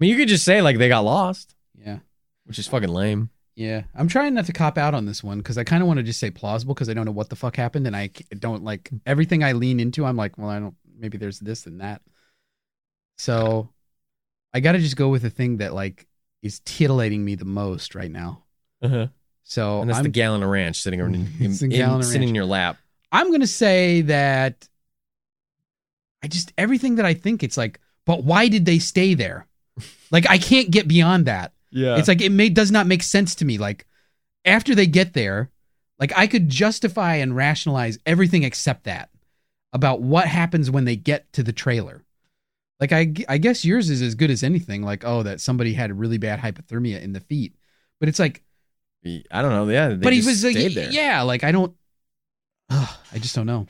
mean, you could just say, like, they got lost. Yeah. Which is fucking lame. Yeah. I'm trying not to cop out on this one, because I kind of want to just say plausible, because I don't know what the fuck happened, and I don't, like... Everything I lean into, I'm like, well, I don't... Maybe there's this and that. So... I got to just go with the thing that, like, is titillating me the most right now. Uh-huh. So and that's I'm, the gallon of ranch sitting in, in, in, in, sitting in your lap. I'm going to say that I just, everything that I think, it's like, but why did they stay there? Like, I can't get beyond that. Yeah. It's like, it may, does not make sense to me. Like, after they get there, like, I could justify and rationalize everything except that about what happens when they get to the trailer. Like, I, I guess yours is as good as anything. Like, oh, that somebody had really bad hypothermia in the feet. But it's like... I don't know. Yeah, they but just he was stayed like, there. Yeah, like, I don't... Ugh, I just don't know.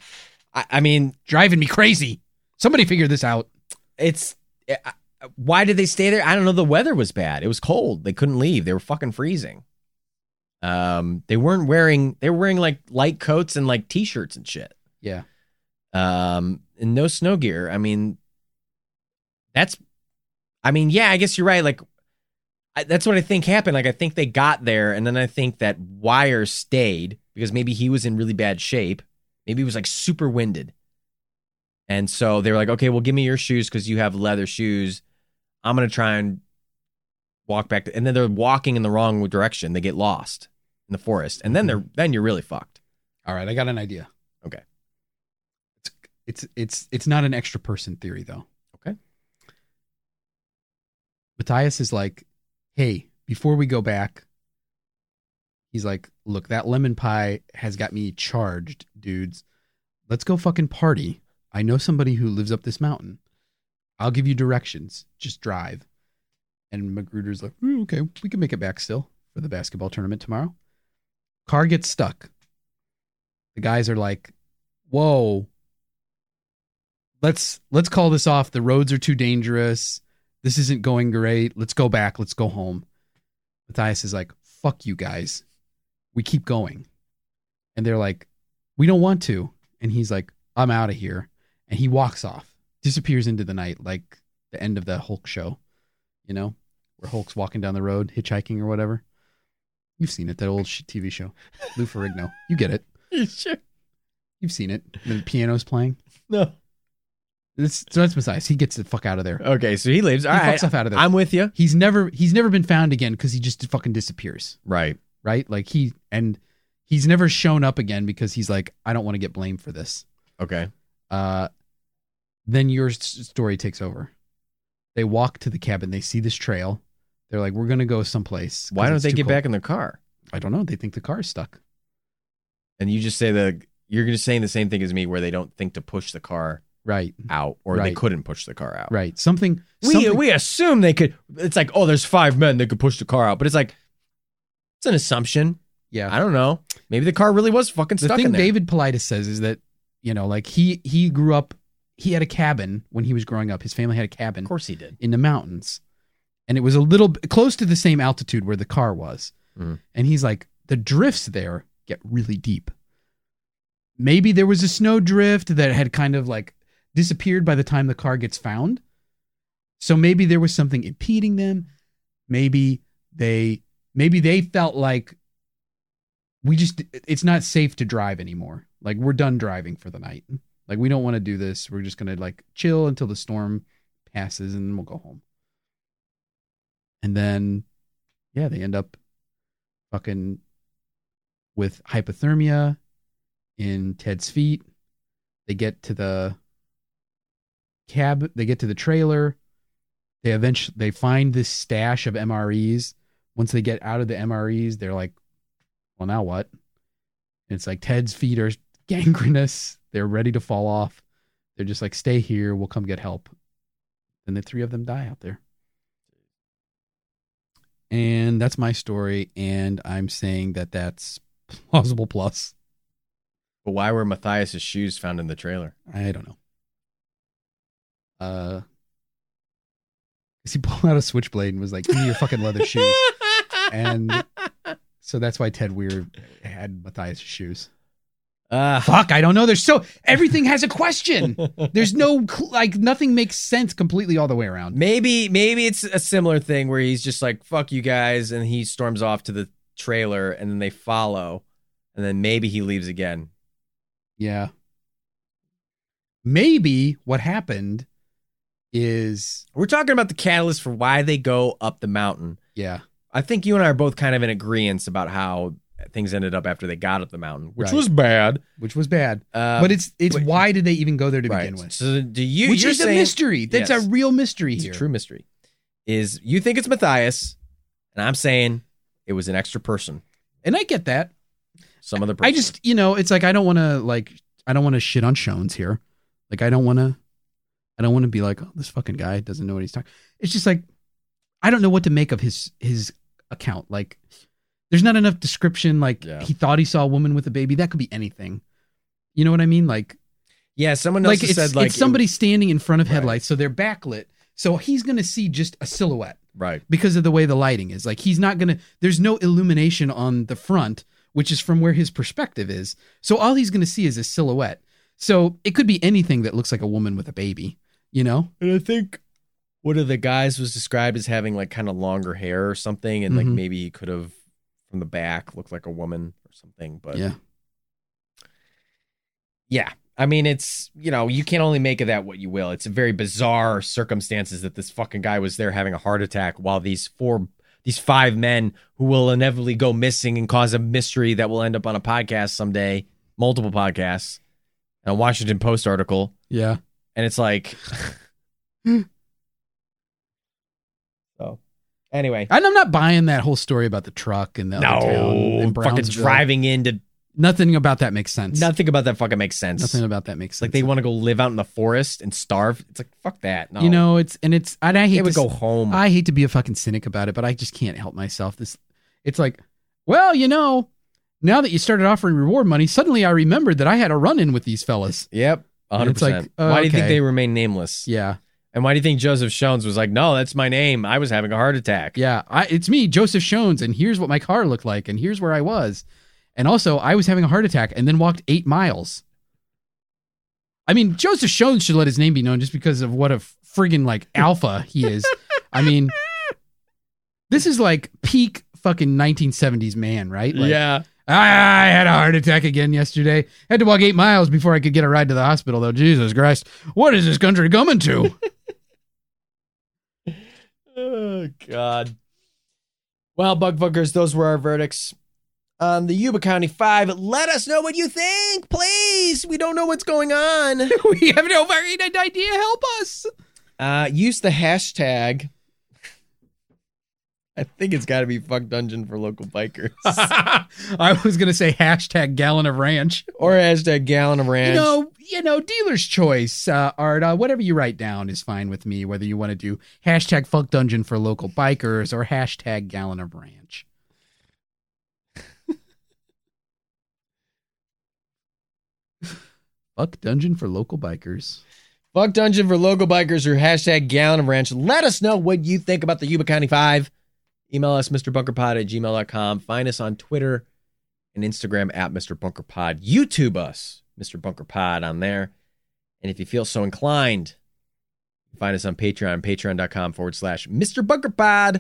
I, I mean... Driving me crazy. Somebody figure this out. It's... Why did they stay there? I don't know. The weather was bad. It was cold. They couldn't leave. They were fucking freezing. Um, They weren't wearing... They were wearing, like, light coats and, like, T-shirts and shit. Yeah. Um, And no snow gear. I mean... That's, I mean, yeah, I guess you're right. Like, I, that's what I think happened. Like, I think they got there, and then I think that Wire stayed because maybe he was in really bad shape. Maybe he was, like, super winded. And so they were like, okay, well, give me your shoes because you have leather shoes. I'm going to try and walk back. To, and then they're walking in the wrong direction. They get lost in the forest. And then they're then you're really fucked. All right, I got an idea. Okay. It's, it's, it's, it's not an extra person theory, though. Mathias is like, hey, before we go back, he's like, look, that lemon pie has got me charged, dudes. Let's go fucking party. I know somebody who lives up this mountain. I'll give you directions. Just drive. And Magruder's like, mm, okay, we can make it back still for the basketball tournament tomorrow. Car gets stuck. The guys are like, whoa, let's let's call this off. The roads are too dangerous. This isn't going great. Let's go back. Let's go home. Mathias is like, fuck you guys. We keep going. And they're like, we don't want to. And he's like, I'm out of here. And he walks off, disappears into the night, like the end of the Hulk show, you know, where Hulk's walking down the road, hitchhiking or whatever. You've seen it, that old T V show. Lou Ferrigno. You get it. Sure. You've seen it. The piano's playing. No. It's, so that's Mathias. He gets the fuck out of there. Okay, so he leaves. All he right. fucks off out of there. I'm with you. He's never he's never been found again because he just fucking disappears. Right. Right? Like he and he's never shown up again because he's like, I don't want to get blamed for this. Okay. Uh, then your story takes over. They walk to the cabin. They see this trail. They're like, we're going to go someplace. Why don't they get cold. back in their car? I don't know. They think the car is stuck. And you just say the you're just saying the same thing as me where they don't think to push the car right out or right. they couldn't push the car out. Right. Something, something we we assume they could. It's like, oh, there's five men that could push the car out. But it's like, it's an assumption. Yeah. I don't know. Maybe the car really was fucking stuck in there. The thing David Politis says is that, you know, like he he grew up, he had a cabin when he was growing up. His family had a cabin. Of course he did. In the mountains. And it was a little close to the same altitude where the car was. Mm. And he's like, the drifts there get really deep. Maybe there was a snow drift that had kind of like disappeared by the time the car gets found. So maybe there was something impeding them. Maybe they, maybe they felt like we just, it's not safe to drive anymore. Like we're done driving for the night. Like we don't want to do this. We're just going to like chill until the storm passes and we'll go home. And then, yeah, they end up fucking with hypothermia in Ted's feet. They get to the cab. They get to the trailer. They eventually they find this stash of M R Es. Once they get out of the M R Es, they're like, well, now what? And it's like Ted's feet are gangrenous. They're ready to fall off. They're just like, stay here. We'll come get help. And the three of them die out there. And that's my story. And I'm saying that that's plausible plus. But why were Mathias's shoes found in the trailer? I don't know. Uh, he pulled out a switchblade and was like, give me your fucking leather shoes. And so that's why Ted Weiher had Mathias's shoes. Uh, Fuck, I don't know. There's so, everything has a question. There's no, like, nothing makes sense completely all the way around. Maybe, maybe it's a similar thing where he's just like, fuck you guys. And he storms off to the trailer and then they follow. And then maybe he leaves again. Yeah. Maybe what happened is. We're talking about the catalyst for why they go up the mountain. Yeah. I think you and I are both kind of in agreement about how things ended up after they got up the mountain, which right. was bad. Which was bad. Uh, but it's it's wait, why did they even go there to right. begin with? So do you? Which is saying, a mystery. That's yes. a real mystery it's here. A true mystery. Is you think it's Mathias, and I'm saying it was an extra person. And I get that. Some other person. I just, you know, it's like I don't want to like I don't want to shit on Schons here. Like I don't want to, I don't want to be like, oh, this fucking guy doesn't know what he's talking. It's just like I don't know what to make of his his account. Like. There's not enough description. Like yeah. he thought he saw a woman with a baby. That could be anything. You know what I mean? Like, yeah, someone else like it's, said like it's somebody it, standing in front of right. headlights. So they're backlit. So he's going to see just a silhouette. Right. Because of the way the lighting is like, he's not going to, there's no illumination on the front, which is from where his perspective is. So all he's going to see is a silhouette. So it could be anything that looks like a woman with a baby, you know? And I think one of the guys was described as having like kind of longer hair or something. And mm-hmm. like, maybe he could have, from the back looked like a woman or something, but yeah. Yeah. I mean, it's, you know, you can only make of that what you will. It's a very bizarre circumstances that this fucking guy was there having a heart attack while these four, these five men who will inevitably go missing and cause a mystery that will end up on a podcast someday, multiple podcasts and a Washington Post article. Yeah. And it's like, anyway, and I'm not buying that whole story about the truck and the no, other town in Brownsville. Fucking driving into nothing about that makes sense. Nothing about that fucking makes sense. Nothing about that makes sense. Like they want to go live out in the forest and starve. It's like fuck that. No. You know, it's and it's and I hate it to go home. I hate to be a fucking cynic about it, but I just can't help myself. This, it's like, well, you know, now that you started offering reward money, suddenly I remembered that I had a run-in with these fellas. Yep, one hundred percent. It's like, uh, why okay. do you think they remain nameless? Yeah. And why do you think Joseph Schons was like, no, that's my name. I was having a heart attack. Yeah, I, it's me, Joseph Schons, and here's what my car looked like, and here's where I was. And also, I was having a heart attack and then walked eight miles. I mean, Joseph Schons should let his name be known just because of what a friggin' like alpha he is. I mean, this is like peak fucking nineteen seventies man, right? Like, yeah. I had a heart attack again yesterday. Had to walk eight miles before I could get a ride to the hospital, though. Jesus Christ. What is this country coming to? Oh, God. Well, Bugfuckers, those were our verdicts on the Yuba County Five. Let us know what you think, please. We don't know what's going on. We have no varied idea. Help us. Uh, use the hashtag. I think it's got to be Fuck Dungeon for local bikers. I was going to say hashtag gallon of ranch. Or hashtag gallon of ranch. You know, you know dealer's choice, uh, Art. Uh, whatever you write down is fine with me, whether you want to do hashtag Fuck Dungeon for local bikers or hashtag gallon of ranch. Fuck Dungeon for local bikers. Fuck Dungeon for local bikers or hashtag gallon of ranch. Let us know what you think about the Yuba County Five. Email us, Mister Bunker Pod at gmail dot com. Find us on Twitter and Instagram at Mister Bunker Pod. YouTube us, Mister Bunker Pod, on there. And if you feel so inclined, find us on Patreon, patreon.com forward slash MrBunkerPod,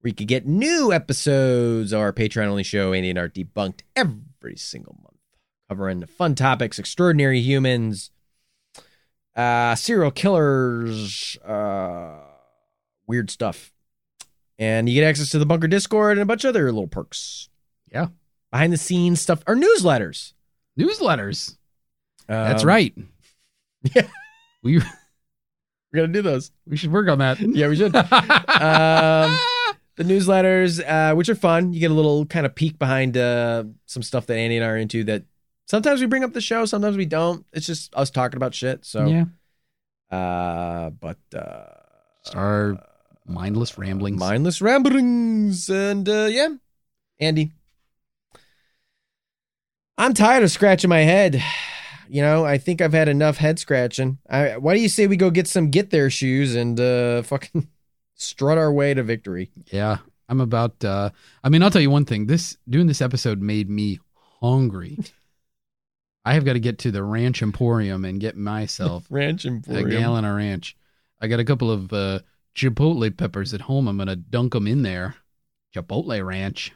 where you can get new episodes. Our Patreon-only show, Andy and Art Debunked, every single month, covering fun topics, extraordinary humans, uh, serial killers, uh, weird stuff. And you get access to the Bunker Discord and a bunch of other little perks. Yeah. Behind the scenes stuff. Our newsletters. Newsletters. Um, That's right. Yeah. We, we're going to do those. We should work on that. Yeah, we should. um, the newsletters, uh, which are fun. You get a little kind of peek behind uh, some stuff that Andy and I are into that sometimes we bring up the show. Sometimes we don't. It's just us talking about shit. So, yeah. Uh, but. Uh, Our. Mindless ramblings. Uh, mindless ramblings. And, uh, yeah. Andy. I'm tired of scratching my head. You know, I think I've had enough head scratching. I, why do you say we go get some get there shoes and uh, fucking strut our way to victory? Yeah. I'm about, uh, I mean, I'll tell you one thing. This, doing this episode made me hungry. I have got to get to the Ranch Emporium and get myself Ranch Emporium. A gallon of ranch. I got a couple of, uh, Chipotle peppers at home. I'm going to dunk them in there. Chipotle ranch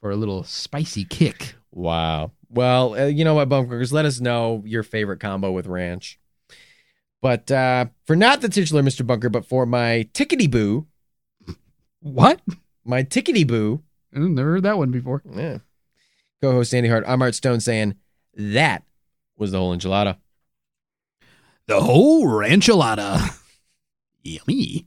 for a little spicy kick. Wow. Well, uh, you know what, Bunkfuckers? Let us know your favorite combo with ranch. But uh, for not the titular Mister Bunker, but for my tickety boo. What? My tickety boo. I've never heard that one before. Yeah. Co-host Andy Hart. I'm Art Stone saying that was the whole enchilada. The whole ranchilada. Yummy.